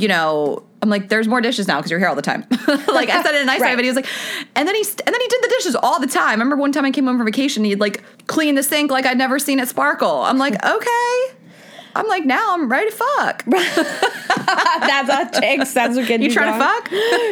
I'm like, there's more dishes now because you're here all the time. Like, I said it in a nice way, but he was like, and then he did the dishes all the time. I remember one time I came home from vacation, he'd, like, clean the sink like I'd never seen it sparkle. I'm like, okay. I'm like, now I'm ready to fuck. That's what it takes. That's what gets you trying to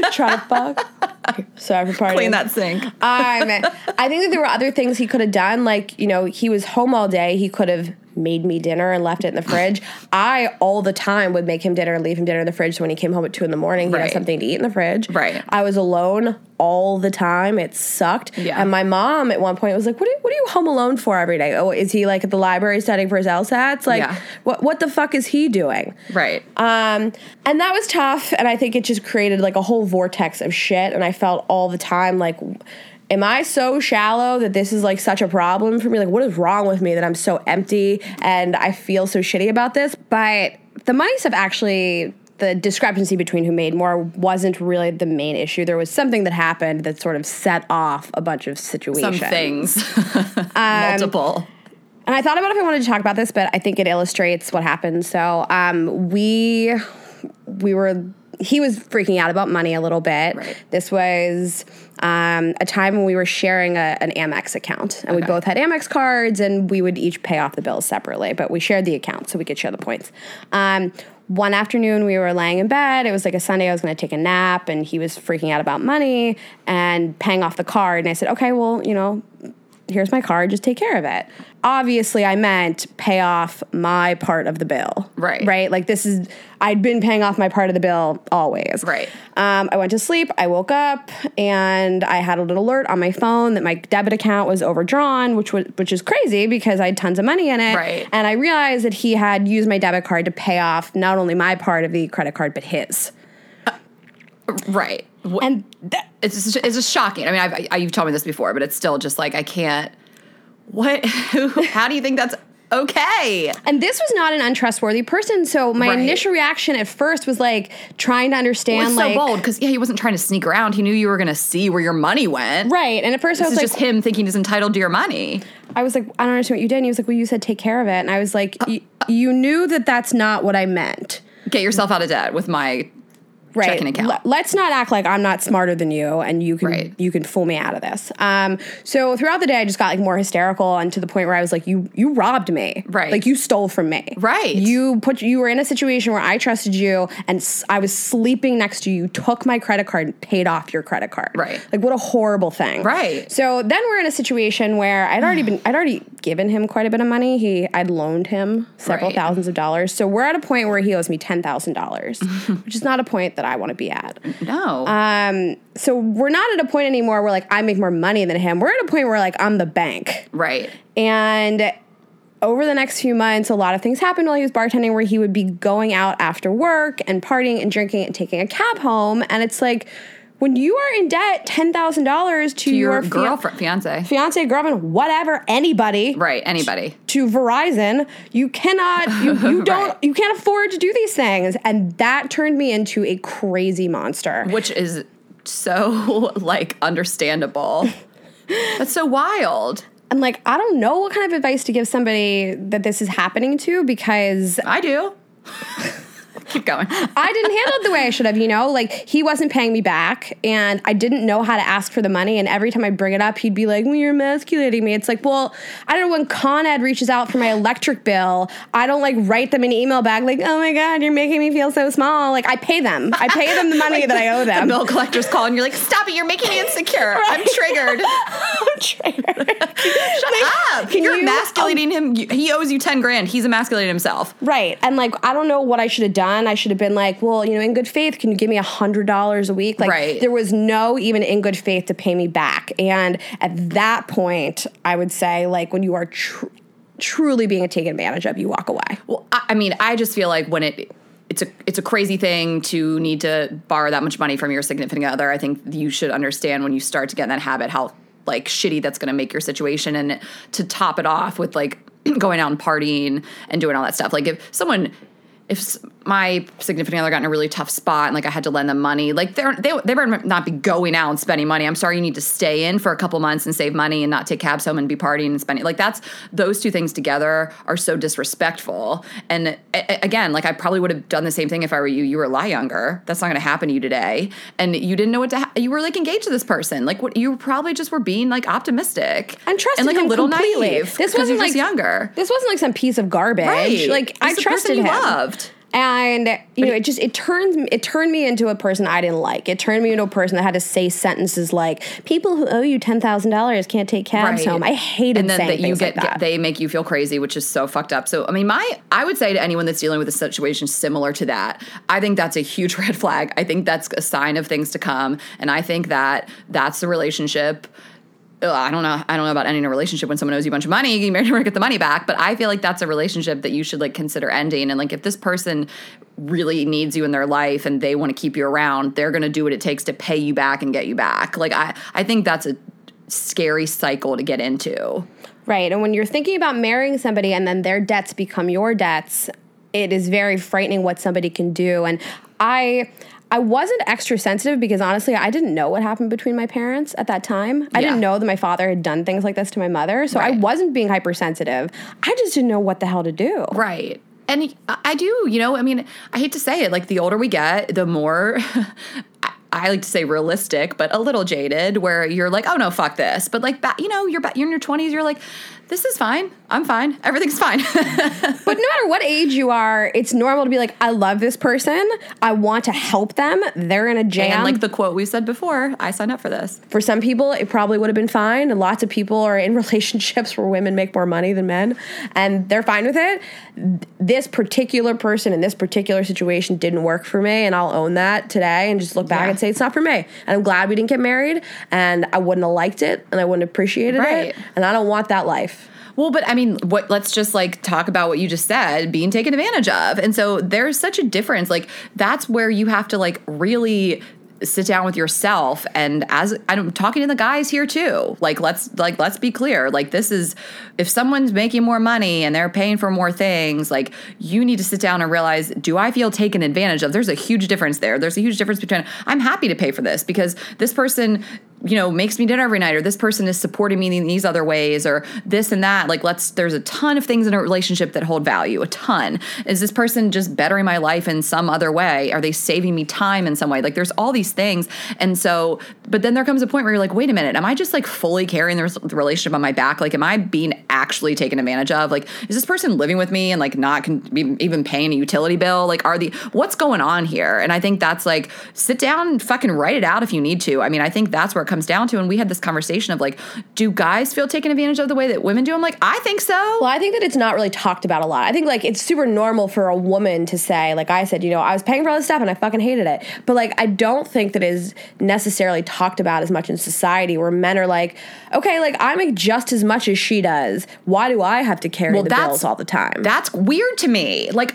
fuck? Try to fuck. Sorry for partying. Clean that sink. I think that there were other things he could have done. Like, he was home all day. He could have made me dinner and left it in the fridge. I all the time would make him dinner, leave him dinner in the fridge, so when he came home at 2 a.m, he had something to eat in the fridge. Right. I was alone all the time. It sucked. Yeah. And my mom at one point was like, what are you home alone for every day? Oh, is he like at the library studying for his LSATs? Like, what the fuck is he doing? Right. And that was tough. And I think it just created like a whole vortex of shit. And I felt all the time like, am I so shallow that this is like such a problem for me? Like, what is wrong with me that I'm so empty and I feel so shitty about this? But the money stuff actually, the discrepancy between who made more wasn't really the main issue. There was something that happened that sort of set off a bunch of situations. Some things. Multiple. And I thought about if I wanted to talk about this, but I think it illustrates what happened. So he was freaking out about money a little bit. Right. This was a time when we were sharing an Amex account. And we both had Amex cards, and we would each pay off the bills separately. But we shared the account so we could share the points. One afternoon, we were laying in bed. It was like a Sunday. I was going to take a nap, and he was freaking out about money and paying off the card. And I said, okay, well, you know, here's my card. Just take care of it. Obviously, I meant pay off my part of the bill. Right. Right? Like, I'd been paying off my part of the bill always. Right. I went to sleep. I woke up, and I had an alert on my phone that my debit account was overdrawn, which is crazy because I had tons of money in it. Right. And I realized that he had used my debit card to pay off not only my part of the credit card, but his. Right. And it's just shocking. I mean, you've told me this before, but it's still just like, I can't. What? How do you think that's okay? And this was not an untrustworthy person. So my initial reaction at first was like trying to understand. Well, it's so bold because he wasn't trying to sneak around. He knew you were going to see where your money went. Right. And at first I was like, just him thinking he's entitled to your money. I was like, I don't understand what you did. And he was like, well, you said take care of it. And I was like, you knew that that's not what I meant. Get yourself out of debt with my. Right. Checking account. Let's not act like I'm not smarter than you and you can fool me out of this. So throughout the day, I just got like more hysterical and to the point where I was like, you robbed me. Right. Like you stole from me. Right. You were in a situation where I trusted you and I was sleeping next to you. You took my credit card and paid off your credit card. Right. Like what a horrible thing. Right. So then we're in a situation where I'd already given him quite a bit of money. I'd loaned him several thousands of dollars. So we're at a point where he owes me $10,000, which is not a point that I want to be at. No. So we're not at a point anymore where like I make more money than him. We're at a point where like I'm the bank. Right. And over the next few months, a lot of things happened while he was bartending where he would be going out after work and partying and drinking and taking a cab home. And it's like when you are in debt $10,000 to your girlfriend, fiance, girlfriend, whatever, anybody. Right, anybody. To Verizon, you cannot, you don't, you can't afford to do these things. And that turned me into a crazy monster. Which is so, like, understandable. That's so wild. And, like, I don't know what kind of advice to give somebody that this is happening to because. I do. Keep going. I didn't handle it the way I should have, you know? Like, he wasn't paying me back, and I didn't know how to ask for the money, and every time I bring it up, he'd be like, well, you're emasculating me. It's like, well, I don't know, when Con Ed reaches out for my electric bill, I don't, like, write them an email back, like, oh, my God, you're making me feel so small. Like, I pay them the money like that I owe them. The bill collector's call, and you're like, stop it, you're making me insecure. Right. I'm triggered. Shut up. You're emasculating him. He owes you $10,000. He's emasculating himself. Right, and, like, I don't know what I should have done. I should have been like, well, you know, in good faith, can you give me $100 a week? Like, There was no even in good faith to pay me back. And at that point, I would say, like, when you are truly being taken advantage of, you walk away. Well, I mean, I just feel like when it's a crazy thing to need to borrow that much money from your significant other. I think you should understand when you start to get in that habit how, like, shitty that's going to make your situation. And to top it off with, like, going out and partying and doing all that stuff. Like, if my significant other got in a really tough spot and, like, I had to lend them money, like, they better not be going out and spending money. I'm sorry, you need to stay in for a couple months and save money and not take cabs home and be partying and spending. Like, those two things together are so disrespectful. And, again, like, I probably would have done the same thing if I were you. You were a lot younger. That's not going to happen to you today. And you didn't know what to you were, like, engaged to this person. Like, you probably just were being, like, optimistic. And trusted him completely. And, like, a little naive. This wasn't, like, younger. This wasn't, like, some piece of garbage. Right. Like, I trusted him. Loved. And, you know, it turned me into a person I didn't like. It turned me into a person that had to say sentences like, people who owe you $10,000 can't take cabs home. I hated saying things like that. And then they make you feel crazy, which is so fucked up. So, I mean, I would say to anyone that's dealing with a situation similar to that, I think that's a huge red flag. I think that's a sign of things to come. And I think that that's the relationship. I don't know about ending a relationship when someone owes you a bunch of money. You may never get the money back, but I feel like that's a relationship that you should like consider ending. And like, if this person really needs you in their life and they want to keep you around, they're going to do what it takes to pay you back and get you back. Like, I think that's a scary cycle to get into. Right. And when you're thinking about marrying somebody and then their debts become your debts, it is very frightening what somebody can do. And I wasn't extra sensitive because, honestly, I didn't know what happened between my parents at that time. I didn't know that my father had done things like this to my mother, so I wasn't being hypersensitive. I just didn't know what the hell to do. Right. And I do, you know, I mean, I hate to say it, like, the older we get, the more... I like to say realistic, but a little jaded, where you're like, oh, no, fuck this. But, like, you know, you're in your 20s. You're like, this is fine. I'm fine. Everything's fine. But no matter what age you are, it's normal to be like, I love this person. I want to help them. They're in a jam. And, like, the quote we said before, I signed up for this. For some people, it probably would have been fine. And lots of people are in relationships where women make more money than men, and they're fine with it. This particular person in this particular situation didn't work for me, and I'll own that today and just look back and say, it's not for me. And I'm glad we didn't get married, and I wouldn't have liked it, and I wouldn't have appreciated it, and I don't want that life. Well, but I mean, let's just like talk about what you just said, being taken advantage of. And so there's such a difference. Like, that's where you have to like really sit down with yourself. And as I'm talking to the guys here too, like, let's be clear. Like, this is, if someone's making more money and they're paying for more things, like, you need to sit down and realize, do I feel taken advantage of? There's a huge difference there. There's a huge difference between, I'm happy to pay for this because this person, you know, makes me dinner every night, or this person is supporting me in these other ways, or this and that. Like, there's a ton of things in a relationship that hold value, a ton. Is this person just bettering my life in some other way? Are they saving me time in some way? Like, there's all these things. And so, but then there comes a point where you're like, wait a minute, am I just like fully carrying the relationship on my back? Like, am I being actually taken advantage of? Like, is this person living with me and like not even paying a utility bill? Like, what's going on here? And I think that's like, sit down and fucking write it out if you need to. I mean, I think that's where it comes down to. And we had this conversation of like, do guys feel taken advantage of the way that women do? I'm like, I think so. Well, I think that it's not really talked about a lot. I think like it's super normal for a woman to say, like I said, you know, I was paying for all this stuff and I fucking hated it. But like, I don't think that is necessarily talked about as much in society, where men are like, okay, like I make just as much as she does. Why do I have to carry the bills all the time? That's weird to me. Like,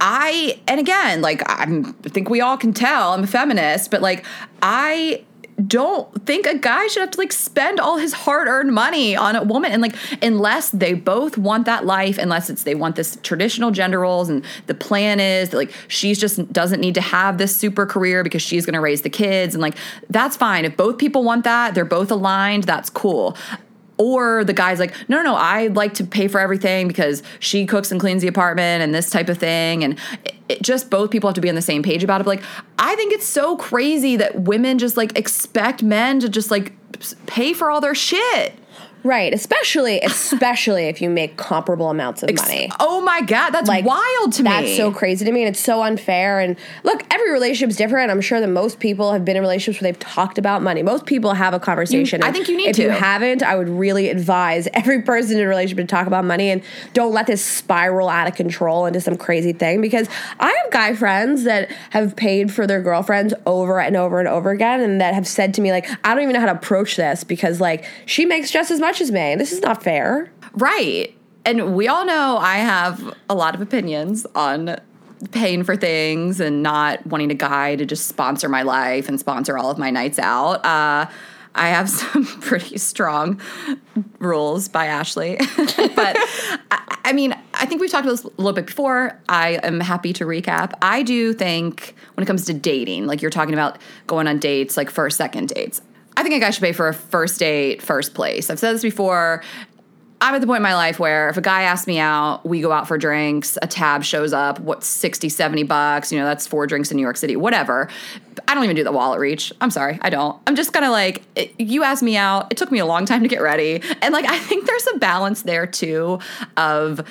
and again, like I think we all can tell I'm a feminist, but like I don't think a guy should have to like spend all his hard-earned money on a woman, and like unless they both want that life, unless it's they want this traditional gender roles and the plan is that like she's just doesn't need to have this super career because she's going to raise the kids, and like that's fine. If both people want that, they're both aligned, that's cool. Or the guy's like, no, I'd like to pay for everything because she cooks and cleans the apartment and this type of thing. And it just both people have to be on the same page about it. But like, I think it's so crazy that women just like expect men to just like pay for all their shit. Right, especially if you make comparable amounts of money. Oh my God, that's like, wild to me. That's so crazy to me, and it's so unfair. And look, every relationship's different. I'm sure that most people have been in relationships where they've talked about money. Most people have a conversation. I think you need to. If you haven't, I would really advise every person in a relationship to talk about money, and don't let this spiral out of control into some crazy thing, because I have guy friends that have paid for their girlfriends over and over and over again, and that have said to me, like, I don't even know how to approach this because, like, she makes just as much as me, and this is not fair. Right. And we all know I have a lot of opinions on paying for things and not wanting a guy to just sponsor my life and sponsor all of my nights out. I have some pretty strong rules by Ashley. But I mean, I think we've talked about this a little bit before. I am happy to recap. I do think when it comes to dating, like you're talking about going on dates, like first, second dates, I think a guy should pay for a first date, first place. I've said this before. I'm at the point in my life where if a guy asks me out, we go out for drinks, a tab shows up, what's $60, $70, you know, that's 4 drinks in New York City, whatever. I don't even do the wallet reach. I'm sorry, I don't. I'm just kind of like, you asked me out. It took me a long time to get ready. And like, I think there's a balance there too of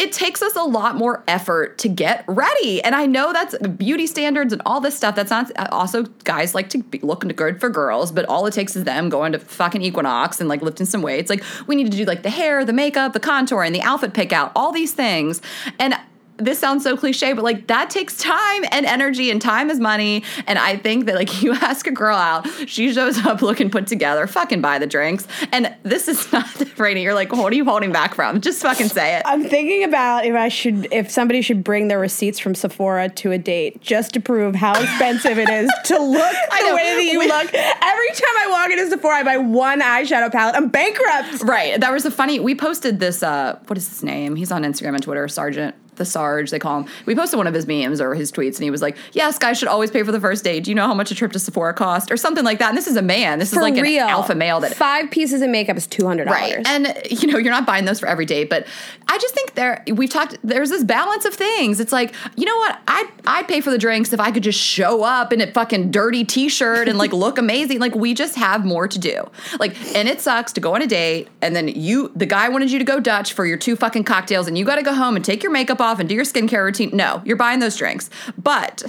it takes us a lot more effort to get ready. And I know that's beauty standards and all this stuff. That's not, also guys like to be looking good for girls, but all it takes is them going to fucking Equinox and like lifting some weights. Like we need to do like the hair, the makeup, the contour, and the outfit pick out, all these things. And this sounds so cliche, but like that takes time and energy, and time is money. And I think that like you ask a girl out, she shows up looking put together, fucking buy the drinks. And this is not the Brady. You're like, what are you holding back from? Just fucking say it. I'm thinking about if somebody should bring their receipts from Sephora to a date just to prove how expensive it is to look the way that you look. Every time I walk into Sephora, I buy one eyeshadow palette. I'm bankrupt. Right. That was a funny. We posted this. What is his name? He's on Instagram and Twitter. Sergeant. The Sarge, they call him. We posted one of his memes or his tweets, and he was like, yes, guys should always pay for the first date. Do you know how much a trip to Sephora cost? Or something like that. And this is a man. This for is like real. An alpha male. That 5 pieces of makeup is $200. Right. And, you know, you're not buying those for every date. But I just think there's this balance of things. It's like, you know what? I'd pay for the drinks if I could just show up in a fucking dirty T-shirt and, like, look amazing. Like, we just have more to do. Like, and it sucks to go on a date, and then the guy wanted you to go Dutch for your 2 fucking cocktails, and you got to go home and take your makeup off and do your skincare routine. No, you're buying those drinks. But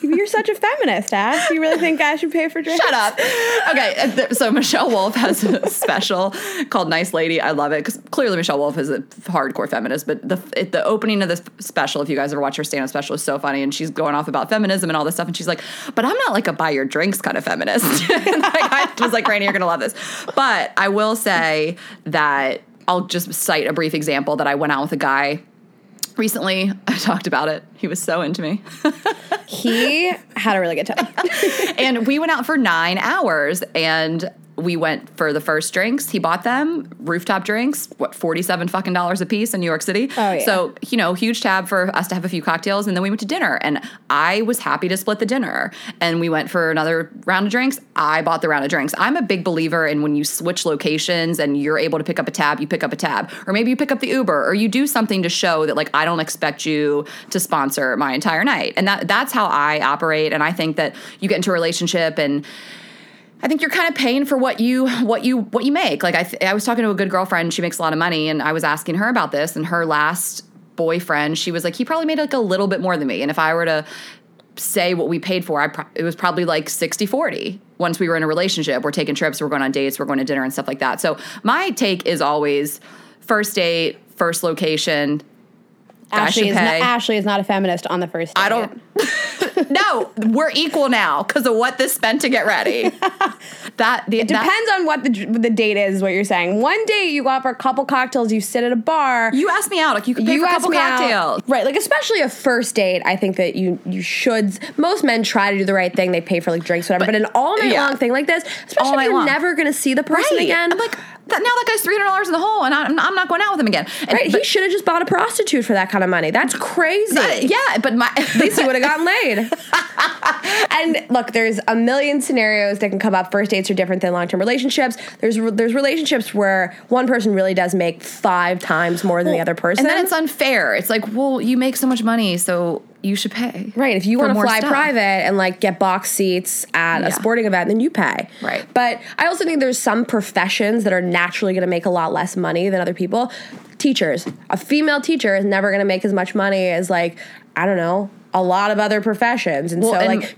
you're such a feminist, Ash. You really think I should pay for drinks? Shut up. Okay, so Michelle Wolf has a special called Nice Lady. I love it because clearly Michelle Wolf is a hardcore feminist, but the opening of this special, if you guys ever watch her stand-up special, is so funny, and she's going off about feminism and all this stuff, and she's like, but I'm not like a buy your drinks kind of feminist. And I was like, Rainey, you're going to love this. But I will say that I'll just cite a brief example that I went out with a guy recently. I talked about it. He was so into me. He had a really good time. And we went out for 9 hours, and we went for the first drinks. He bought them, rooftop drinks, what, $47 fucking dollars a piece in New York City. Oh, yeah. So, you know, huge tab for us to have a few cocktails. And then we went to dinner, and I was happy to split the dinner. And we went for another round of drinks. I bought the round of drinks. I'm a big believer in when you switch locations and you're able to pick up a tab, you pick up a tab. Or maybe you pick up the Uber, or you do something to show that, like, I don't expect you to sponsor my entire night. And that's how I operate. And I think that you get into a relationship, and I think you're kind of paying for what you make. Like I was talking to a good girlfriend. She makes a lot of money, and I was asking her about this. And her last boyfriend, she was like, he probably made like a little bit more than me. And if I were to say what we paid for, it was probably like 60-40. Once we were in a relationship, we're taking trips, we're going on dates, we're going to dinner and stuff like that. So my take is always first date, first location. Ashley is not a feminist on the first date. I don't. No, we're equal now because of what this spent to get ready. It depends on what the date is, what you're saying. One date, you go out for a couple cocktails, you sit at a bar. You asked me out. Like, you could pay for a couple cocktails. Right, like, especially a first date, I think that you should. Most men try to do the right thing. They pay for, like, drinks, whatever. But an all-night long thing like this, especially if you're never going to see the person again. I'm like, now that guy's $300 in the hole, and I'm not going out with him again. He should have just bought a prostitute for that kind of money. That's crazy. At least he would have gotten laid. And look, there's a million scenarios that can come up. First dates are different than long-term relationships. There's relationships where one person really does make 5 times more than the other person. And then it's unfair. It's like, well, you make so much money, so you should pay. Right. If you want to fly private and, like, get box seats at a sporting event, then you pay. Right. But I also think there's some professions that are naturally going to make a lot less money than other people. Teachers. A female teacher is never going to make as much money as, like, I don't know, a lot of other professions. And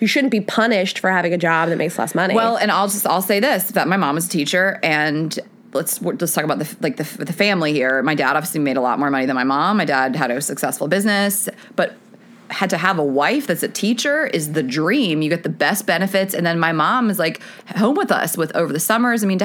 you shouldn't be punished for having a job that makes less money. Well, and I'll say this, that my mom is a teacher, and let's talk about the family here. My dad obviously made a lot more money than my mom. My dad had a successful business, but had to have a wife that's a teacher is the dream. You get the best benefits. And then my mom is, like, home with us over the summers. I mean,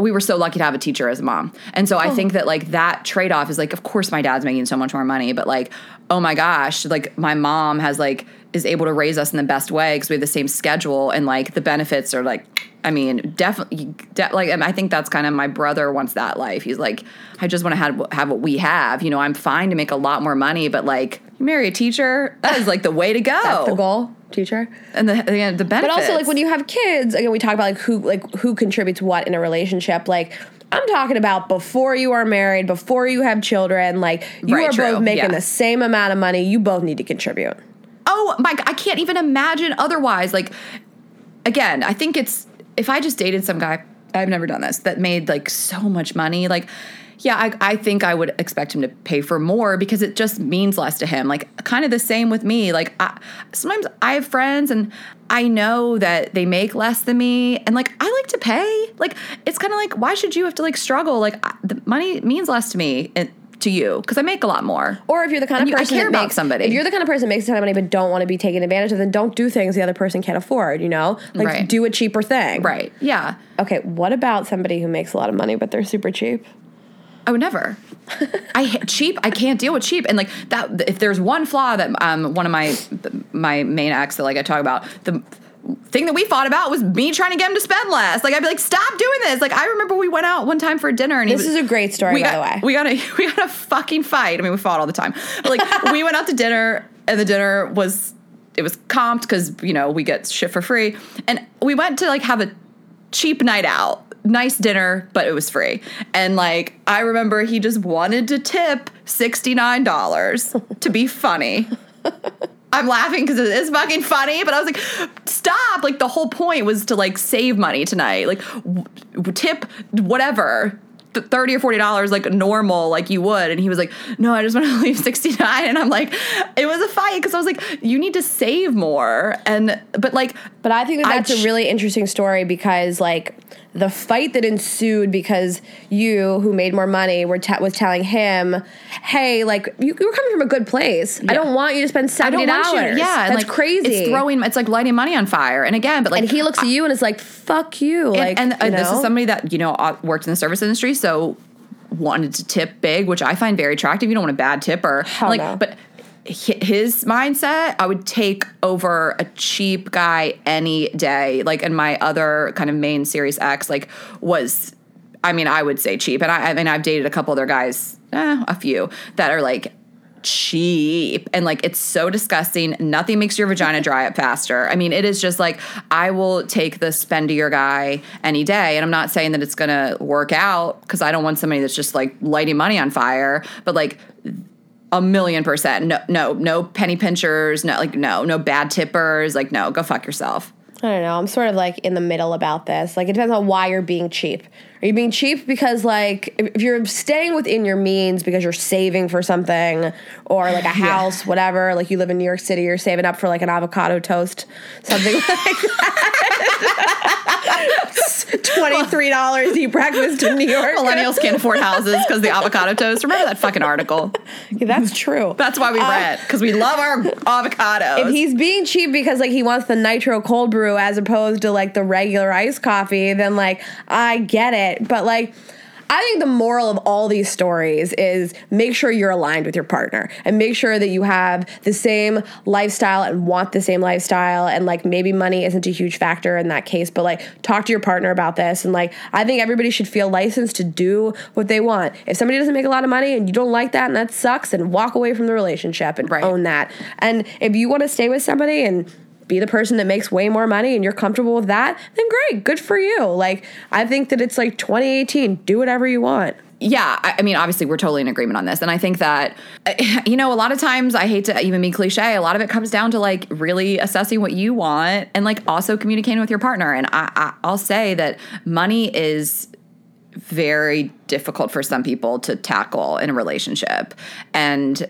we were so lucky to have a teacher as a mom. And so I think that, like, that trade-off is, like, of course my dad's making so much more money, but, like, oh my gosh, like, my mom has, like, is able to raise us in the best way because we have the same schedule, and, like, the benefits are, like, I mean, definitely, like, I think that's kind of, my brother wants that life. He's like, I just want to have what we have. You know, I'm fine to make a lot more money, but, like, you marry a teacher, that is, like, the way to go. That's the goal. Teacher and the benefits. But also, like, when you have kids, again, we talk about, like, who contributes what in a relationship. Like, I'm talking about before you are married, before you have children. Like, you are both making the same amount of money. You both need to contribute. Oh my! I can't even imagine otherwise. Like, again, I think it's, if I just dated some guy I've never done this, that made like so much money. Like, yeah, I think I would expect him to pay for more because it just means less to him. Like, kind of the same with me. Like, sometimes I have friends and I know that they make less than me, and like, I like to pay. Like, it's kind of like, why should you have to like struggle? Like, the money means less to me and to you because I make a lot more. Or if you're the kind of person if you're the kind of person that makes a ton of money but don't want to be taken advantage of, then don't do things the other person can't afford, you know? Like, right. Do a cheaper thing. Right. Yeah. Okay, what about somebody who makes a lot of money but they're super cheap? I would never. I can't deal with cheap. And like that, if there's one flaw that one of my main acts that like I talk about, the thing that we fought about was me trying to get him to spend less. Like, I'd be like, stop doing this. Like, I remember we went out one time for dinner, and this is a great story, by the way. We got a fucking fight. I mean, we fought all the time. But like, we went out to dinner, and the dinner was comped because, you know, we get shit for free, and we went to like have a cheap night out. Nice dinner, but it was free. And like, I remember he just wanted to tip $69 to be funny. I'm laughing because it is fucking funny, but I was like, stop. Like, the whole point was to like save money tonight. Like, tip whatever, $30 or $40, like normal, like you would. And he was like, no, I just want to leave $69. And I'm like, it was a fight because I was like, you need to save more. But I think that's a really interesting story, because like the fight that ensued because you, who made more money, was telling him, hey, like you were coming from a good place. Yeah. I don't want you to spend $70. I don't want you. Yeah. That's like, crazy. It's like lighting money on fire. And again, but like, and he looks at you and is like, fuck you. And this is somebody that, you know, worked in the service industry, so wanted to tip big, which I find very attractive. You don't want a bad tipper. Hell no. But his mindset, I would take over a cheap guy any day. Like, and my other kind of main series X, like, was, I mean, I would say cheap. And I mean, I've dated a couple other guys, a few, that are like cheap. And like, it's so disgusting. Nothing makes your vagina dry up faster. I mean, it is just like, I will take the spendier guy any day. And I'm not saying that it's going to work out, because I don't want somebody that's just like lighting money on fire. But like, 1,000,000%. No penny pinchers. No bad tippers. Like, no, go fuck yourself. I don't know. I'm sort of like in the middle about this. Like, it depends on why you're being cheap. Are you being cheap because like, if you're staying within your means because you're saving for something, or like a house, whatever, like you live in New York City, you're saving up for like an avocado toast, something like that. $23 eat breakfast in New York. Millennials can't afford houses because the avocado toast. Remember that fucking article? Yeah, that's true. That's why we rent, because we love our avocados. If he's being cheap because like he wants the nitro cold brew as opposed to like the regular iced coffee, then like, I get it. But like, I think the moral of all these stories is make sure you're aligned with your partner, and make sure that you have the same lifestyle and want the same lifestyle. And like, maybe money isn't a huge factor in that case, but like, talk to your partner about this. And like, I think everybody should feel licensed to do what they want. If somebody doesn't make a lot of money and you don't like that and that sucks, then walk away from the relationship and own that. And if you want to stay with somebody and be the person that makes way more money and you're comfortable with that, then great, good for you. Like, I think that it's like 2018, do whatever you want. Yeah, I mean, obviously we're totally in agreement on this. And I think that, you know, a lot of times, I hate to even be cliche, a lot of it comes down to like really assessing what you want and like also communicating with your partner. And I'll say that money is very difficult for some people to tackle in a relationship. And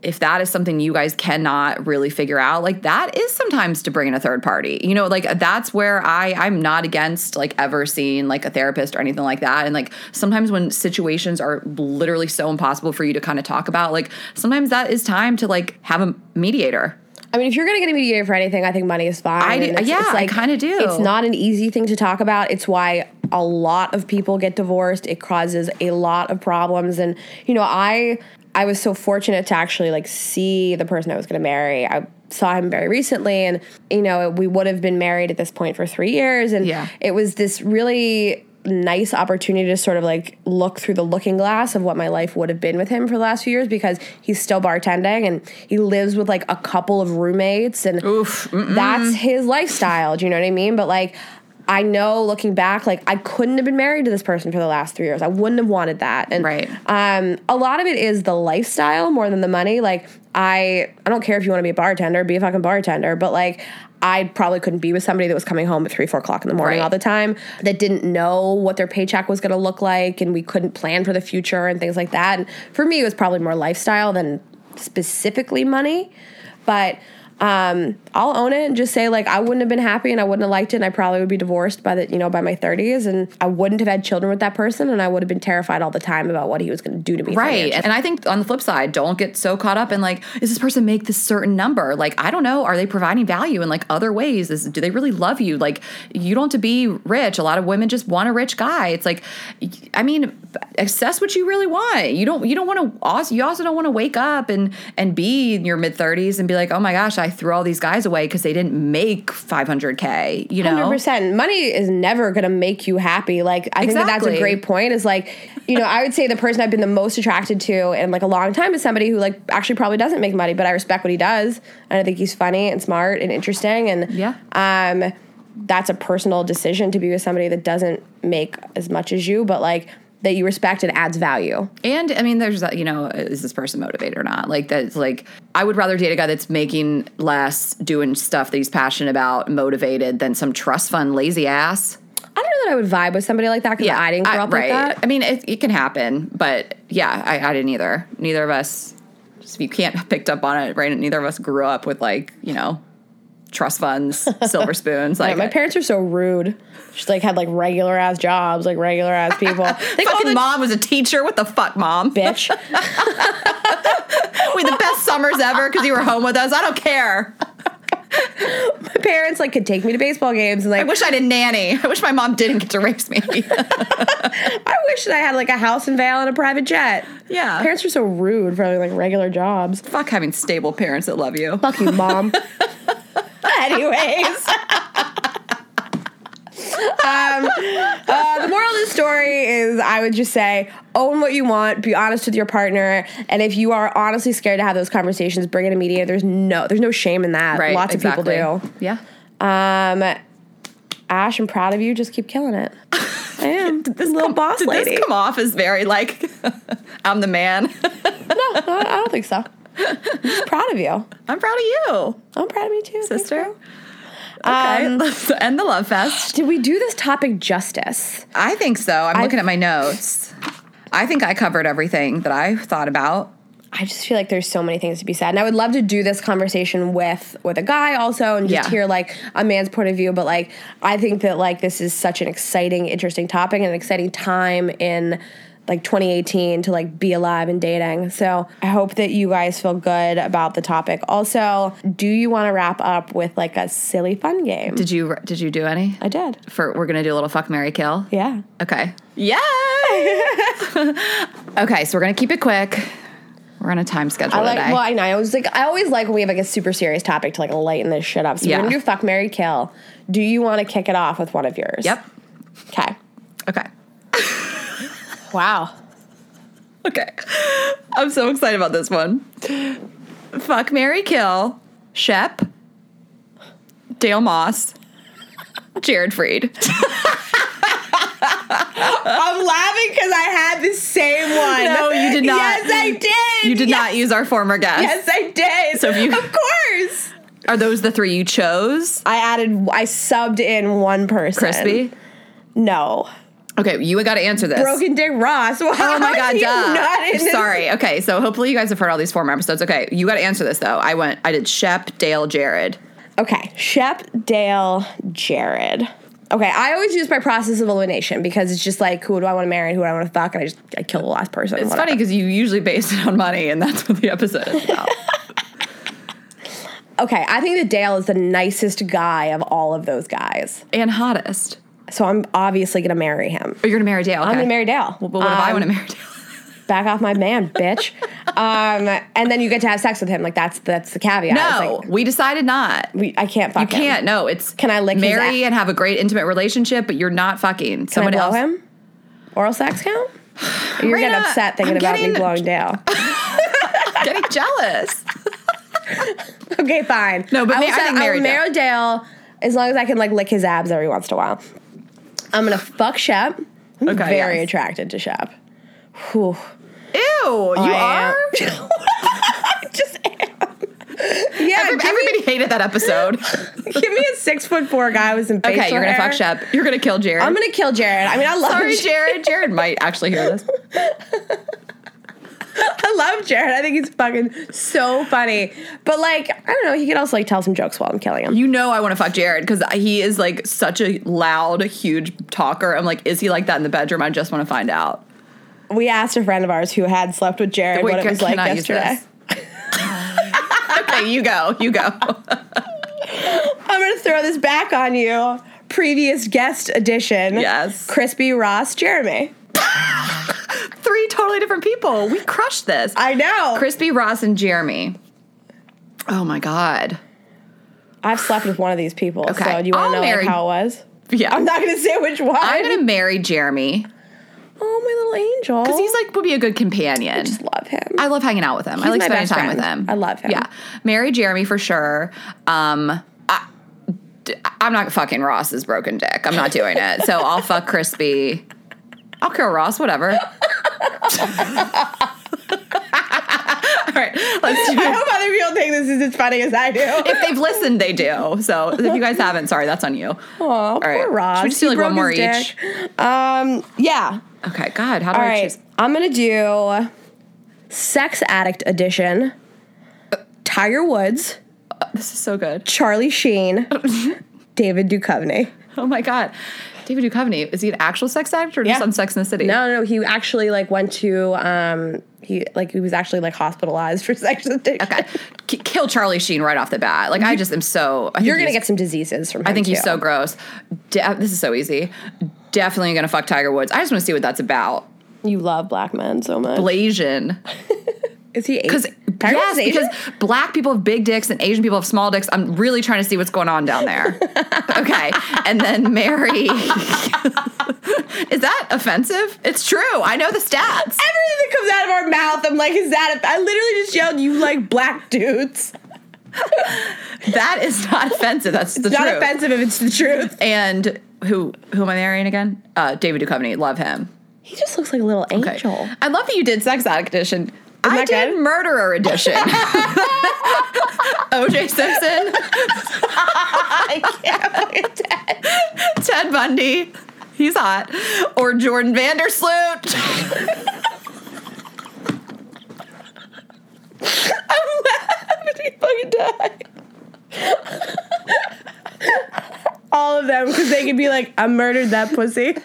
if that is something you guys cannot really figure out, like, that is sometimes to bring in a third party. You know, like, that's where I'm not against like ever seeing like a therapist or anything like that. And like, sometimes when situations are literally so impossible for you to kind of talk about, like, sometimes that is time to like have a mediator. I mean, if you're going to get a mediator for anything, I think money is fine. I kind of do. It's not an easy thing to talk about. It's why a lot of people get divorced. It causes a lot of problems. And, you know, I was so fortunate to actually like see the person I was going to marry. I saw him very recently, and, you know, we would have been married at this point for 3 years. And it was this really nice opportunity to sort of like look through the looking glass of what my life would have been with him for the last few years, because he's still bartending and he lives with like a couple of roommates, and that's his lifestyle. Do you know what I mean? But like, I know looking back, like, I couldn't have been married to this person for the last 3 years. I wouldn't have wanted that. And a lot of it is the lifestyle more than the money. Like, I don't care if you want to be a bartender, be a fucking bartender. But like, I probably couldn't be with somebody that was coming home at 3, 4 o'clock in the morning all the time, that didn't know what their paycheck was going to look like, and we couldn't plan for the future and things like that. And for me, it was probably more lifestyle than specifically money. But I'll own it and just say, like, I wouldn't have been happy and I wouldn't have liked it, and I probably would be divorced by the, you know, by my 30s, and I wouldn't have had children with that person, and I would have been terrified all the time about what he was going to do to me. Right. And I think on the flip side, don't get so caught up in, like, does this person make this certain number? Like, I don't know. Are they providing value in, like, other ways? Do they really love you? Like, you don't have to be rich. A lot of women just want a rich guy. It's like, I mean, assess what you really want. You also don't want to wake up and be in your mid 30s and be like, oh my gosh, I threw all these guys away because they didn't make $500K, you know? 100%. Money is never going to make you happy. Like, I think that's a great point, is like, you know, I would say the person I've been the most attracted to in, like, a long time is somebody who, like, actually probably doesn't make money, but I respect what he does. And I think he's funny and smart and interesting. And that's a personal decision to be with somebody that doesn't make as much as you, but, like, that you respect and adds value. And, I mean, there's, you know, is this person motivated or not? Like, that's like, I would rather date a guy that's making less, doing stuff that he's passionate about, motivated, than some trust fund lazy ass. I don't know that I would vibe with somebody like that, because I didn't grow up like that. I mean, it can happen, but I didn't either. Neither of us, just if you can't have picked up on it, right? Neither of us grew up with, like, you know, trust funds, silver spoons. Like, my parents are so rude. She, like, had, like, regular ass jobs, like regular ass people. Fucking mom was a teacher. What the fuck, mom? Bitch. We had the best summers ever because you were home with us. I don't care. My parents, like, could take me to baseball games, and, like, I wish I didn't nanny. I wish my mom didn't get to raise me. I wish that I had, like, a house in Vail and a private jet. Yeah. Parents are so rude for having, like, regular jobs. Fuck having stable parents that love you. Fuck you, mom. Anyways. The moral of the story is, I would just say, own what you want, be honest with your partner, and if you are honestly scared to have those conversations, bring in a mediator. There's no shame in that. Right, lots of people do. Yeah. Ash, I'm proud of you. Just keep killing it. I am. Did this come off as very, like, I'm the man? No, I don't think so. I'm just proud of you. I'm proud of you. I'm proud of me too, sister. Thanks, okay, let's end the love fest. Did we do this topic justice? I think so. I'm looking at my notes. I think I covered everything that I thought about. I just feel like there's so many things to be said. And I would love to do this conversation with a guy also, and just hear, like, a man's point of view. But, like, I think that, like, this is such an exciting, interesting topic and an exciting time in, like, 2018 to, like, be alive and dating. So I hope that you guys feel good about the topic. Also, do you want to wrap up with, like, a silly fun game? Did you do any? I did. We're going to do a little fuck, marry, kill? Yeah. Okay. Yay! Okay, so we're going to keep it quick. We're on a time schedule today. Well, I know. I always like when we have, like, a super serious topic to, like, lighten this shit up. So we're going to do fuck, marry, kill. Do you want to kick it off with one of yours? Yep. Okay. Wow. Okay. I'm so excited about this one. Fuck, marry, kill. Shep. Dale Moss. Jared Fried. I'm laughing because I had the same one. No, you did not. Yes, I did. You did not use our former guest. Yes, I did. So of course. Are those the three you chose? I subbed in one person. Crispy? No. Okay, you got to answer this. Broken Dick Ross. Wow. Oh my God, duh. Sorry. Okay, so hopefully you guys have heard all these former episodes. Okay, you got to answer this though. I did Shep, Dale, Jared. Okay, Shep, Dale, Jared. Okay, I always use my process of elimination because it's just like, who do I want to marry and who do I want to fuck, and I kill the last person. It's funny because you usually base it on money, and that's what the episode is about. Okay, I think that Dale is the nicest guy of all of those guys. And hottest. So I'm obviously going to marry him. Or you're going to marry Dale. Okay. I'm going to marry Dale. Well, but what if I want to marry Dale? Back off my man, bitch. And then you get to have sex with him. Like, that's the caveat. No, like, we decided not. I can't fuck him. You can't. No, it's can I lick marry his ass? And have a great intimate relationship, but you're not fucking. Can someone I blow else? Him? Oral sex count? You're Raina, getting upset thinking me blowing Dale. Getting jealous. Okay, fine. No, but I will marry Dale as long as I can, like, lick his abs every once in a while. I'm going to fuck Shep. I'm very attracted to Shep. Whew. Ew, you are? I just am. Everybody hated that episode. Give me a 6'4" guy who was in baseball. Okay, you're going to fuck Shep. You're going to kill Jared. I'm going to kill Jared. I mean, I love Jared. Jared might actually hear this. I love Jared. I think he's fucking so funny. But, like, I don't know. He could also, like, tell some jokes while I'm killing him. You know I want to fuck Jared because he is, like, such a loud, huge talker. I'm like, is he like that in the bedroom? I just want to find out. We asked a friend of ours who had slept with Jared what it was like yesterday. Okay, you go. You go. I'm going to throw this back on you. Previous guest edition. Yes. Crispy Ross Jeremy. Three totally different people. We crushed this. I know. Crispy, Ross, and Jeremy. Oh, my God. I've slept with one of these people. Okay. So do you want to know how it was? Yeah. I'm not going to say which one. I'm going to marry Jeremy. Oh, my little angel. Because he's like, would be a good companion. I just love him. I love hanging out with him. He's I like spending time with him. I love him. Yeah. Marry Jeremy for sure. I'm not fucking Ross's broken dick. I'm not doing it. So I'll fuck Crispy. I'll kill Ross, whatever. All right, let's do it. I hope other people think this is as funny as I do. If they've listened, they do. So if you guys haven't, sorry, that's on you. Oh, all right. Poor Ross. Should we just do like one more each? Yeah. Okay, God, how do I choose? I'm going to do Sex Addict Edition, Tiger Woods. This is so good. Charlie Sheen, David Duchovny. Oh, my God. David Duchovny, is he an actual sex addict or just on Sex and the City? No. He actually like went to he was actually like hospitalized for sex addiction. Okay, kill Charlie Sheen right off the bat. Like I just am so. I you're gonna get some diseases from him. I think he's so gross. This is so easy. Definitely gonna fuck Tiger Woods. I just want to see what that's about. You love black men so much. Blasian. Is he Asian? Yes, because black people have big dicks and Asian people have small dicks. I'm really trying to see what's going on down there. Okay. And then Mary. Is that offensive? It's true. I know the stats. Everything that comes out of our mouth, I'm like, is that I literally just yelled, you like black dudes. That is not offensive. That's the truth. It's not offensive if it's the truth. And who am I marrying again? David Duchovny. Love him. He just looks like a little angel. Okay. I love that you did Sex Addict Edition. I did good? Murderer Edition. OJ Simpson. I can't fucking Ted Bundy. He's hot. Or Jordan Vandersloot. I'm laughing. He fucking died. All of them, because they could be like, I murdered that pussy.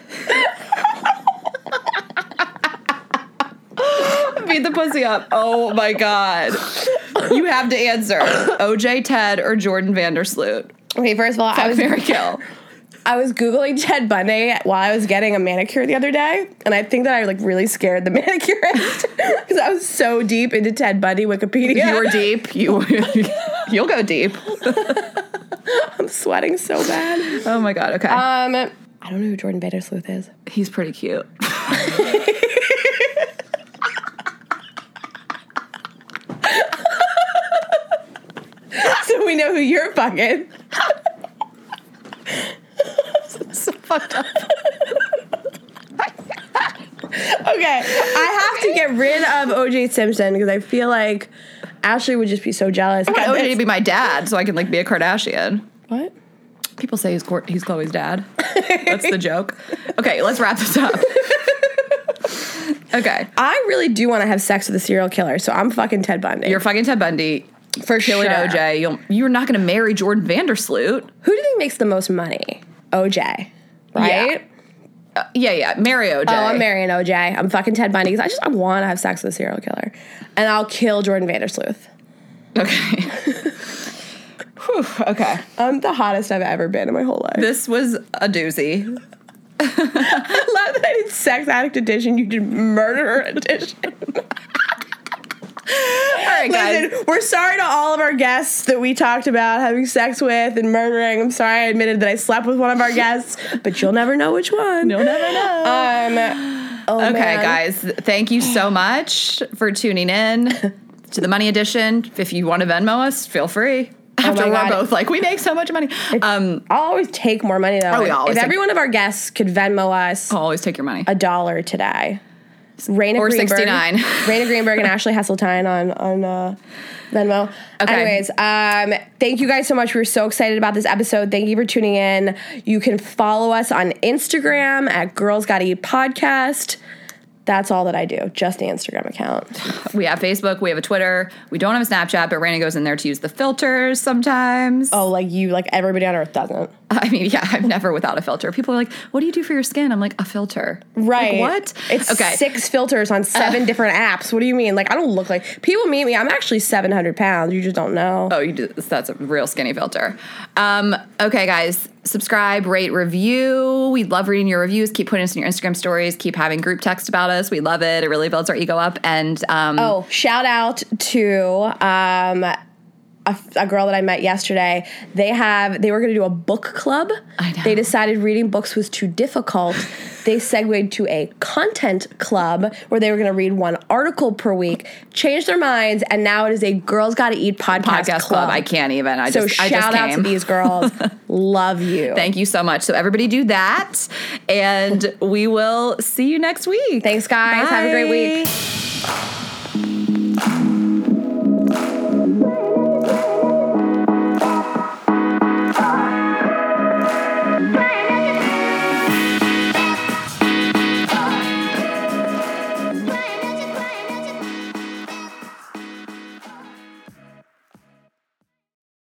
Beat the pussy up. Oh, my God. You have to answer. OJ, Ted, or Jordan Vandersloot. Okay, first of all, I was Googling Ted Bundy while I was getting a manicure the other day, and I think that I, like, really scared the manicurist because I was so deep into Ted Bundy Wikipedia. You were deep. You'll go deep. I'm sweating so bad. Oh, my God. Okay. I don't know who Jordan Vandersloot is. He's pretty cute. So we know who you're fucking. So fucked up. Okay, I have to get rid of O.J. Simpson because I feel like Ashley would just be so jealous. I want O.J. to be my dad so I can like be a Kardashian. What? People say he's Chloe's dad. That's the joke. Okay, let's wrap this up. Okay. I really do want to have sex with a serial killer, so I'm fucking Ted Bundy. You're fucking Ted Bundy. For killing sure. OJ. You're not going to marry Jordan Vandersloot. Who do you think makes the most money? OJ. Right? Yeah. Yeah. Marry OJ. Oh, I'm marrying OJ. I'm fucking Ted Bundy because I want to have sex with a serial killer. And I'll kill Jordan Vandersloot. Okay. Whew, okay. I'm the hottest I've ever been in my whole life. This was a doozy. I love that I did Sex Addict Edition. You did Murderer Edition. All right, guys. Listen, we're sorry to all of our guests that we talked about having sex with and murdering. I'm sorry I admitted that I slept with one of our guests, but you'll never know which one. You'll never know. Guys, thank you so much for tuning in to the Money Edition. If you want to Venmo us, feel free. After we're both like, we make so much money. I'll always take more money, though. If every one of our guests could Venmo us. I'll always take your money. $1 today. Raina or Greenberg, 69. Raina Greenberg and Ashley Hesseltine on Venmo. Okay. Anyways, thank you guys so much. We were so excited about this episode. Thank you for tuning in. You can follow us on Instagram at Girls Gotta Eat Podcast. That's all that I do. Just the Instagram account. We have Facebook. We have a Twitter. We don't have a Snapchat, but Raina goes in there to use the filters sometimes. Oh, like everybody on earth doesn't. I mean, yeah, I'm never without a filter. People are like, what do you do for your skin? I'm like, a filter. Right. Like, what? It's okay. 6 filters on 7 different apps. What do you mean? Like, I don't look like... People meet me. I'm actually 700 pounds. You just don't know. Oh, you do. That's a real skinny filter. Okay, guys. Subscribe, rate, review. We love reading your reviews. Keep putting us in your Instagram stories. Keep having group text about us. We love it. It really builds our ego up. And shout out to... A girl that I met yesterday, they were going to do a book club. I know. They decided reading books was too difficult. They segued to a content club where they were going to read one article per week, changed their minds, and now it is a Girls Gotta Eat podcast club. I can't even. Shout out to these girls. Love you. Thank you so much. So everybody do that, and we will see you next week. Thanks, guys. Bye. Have a great week.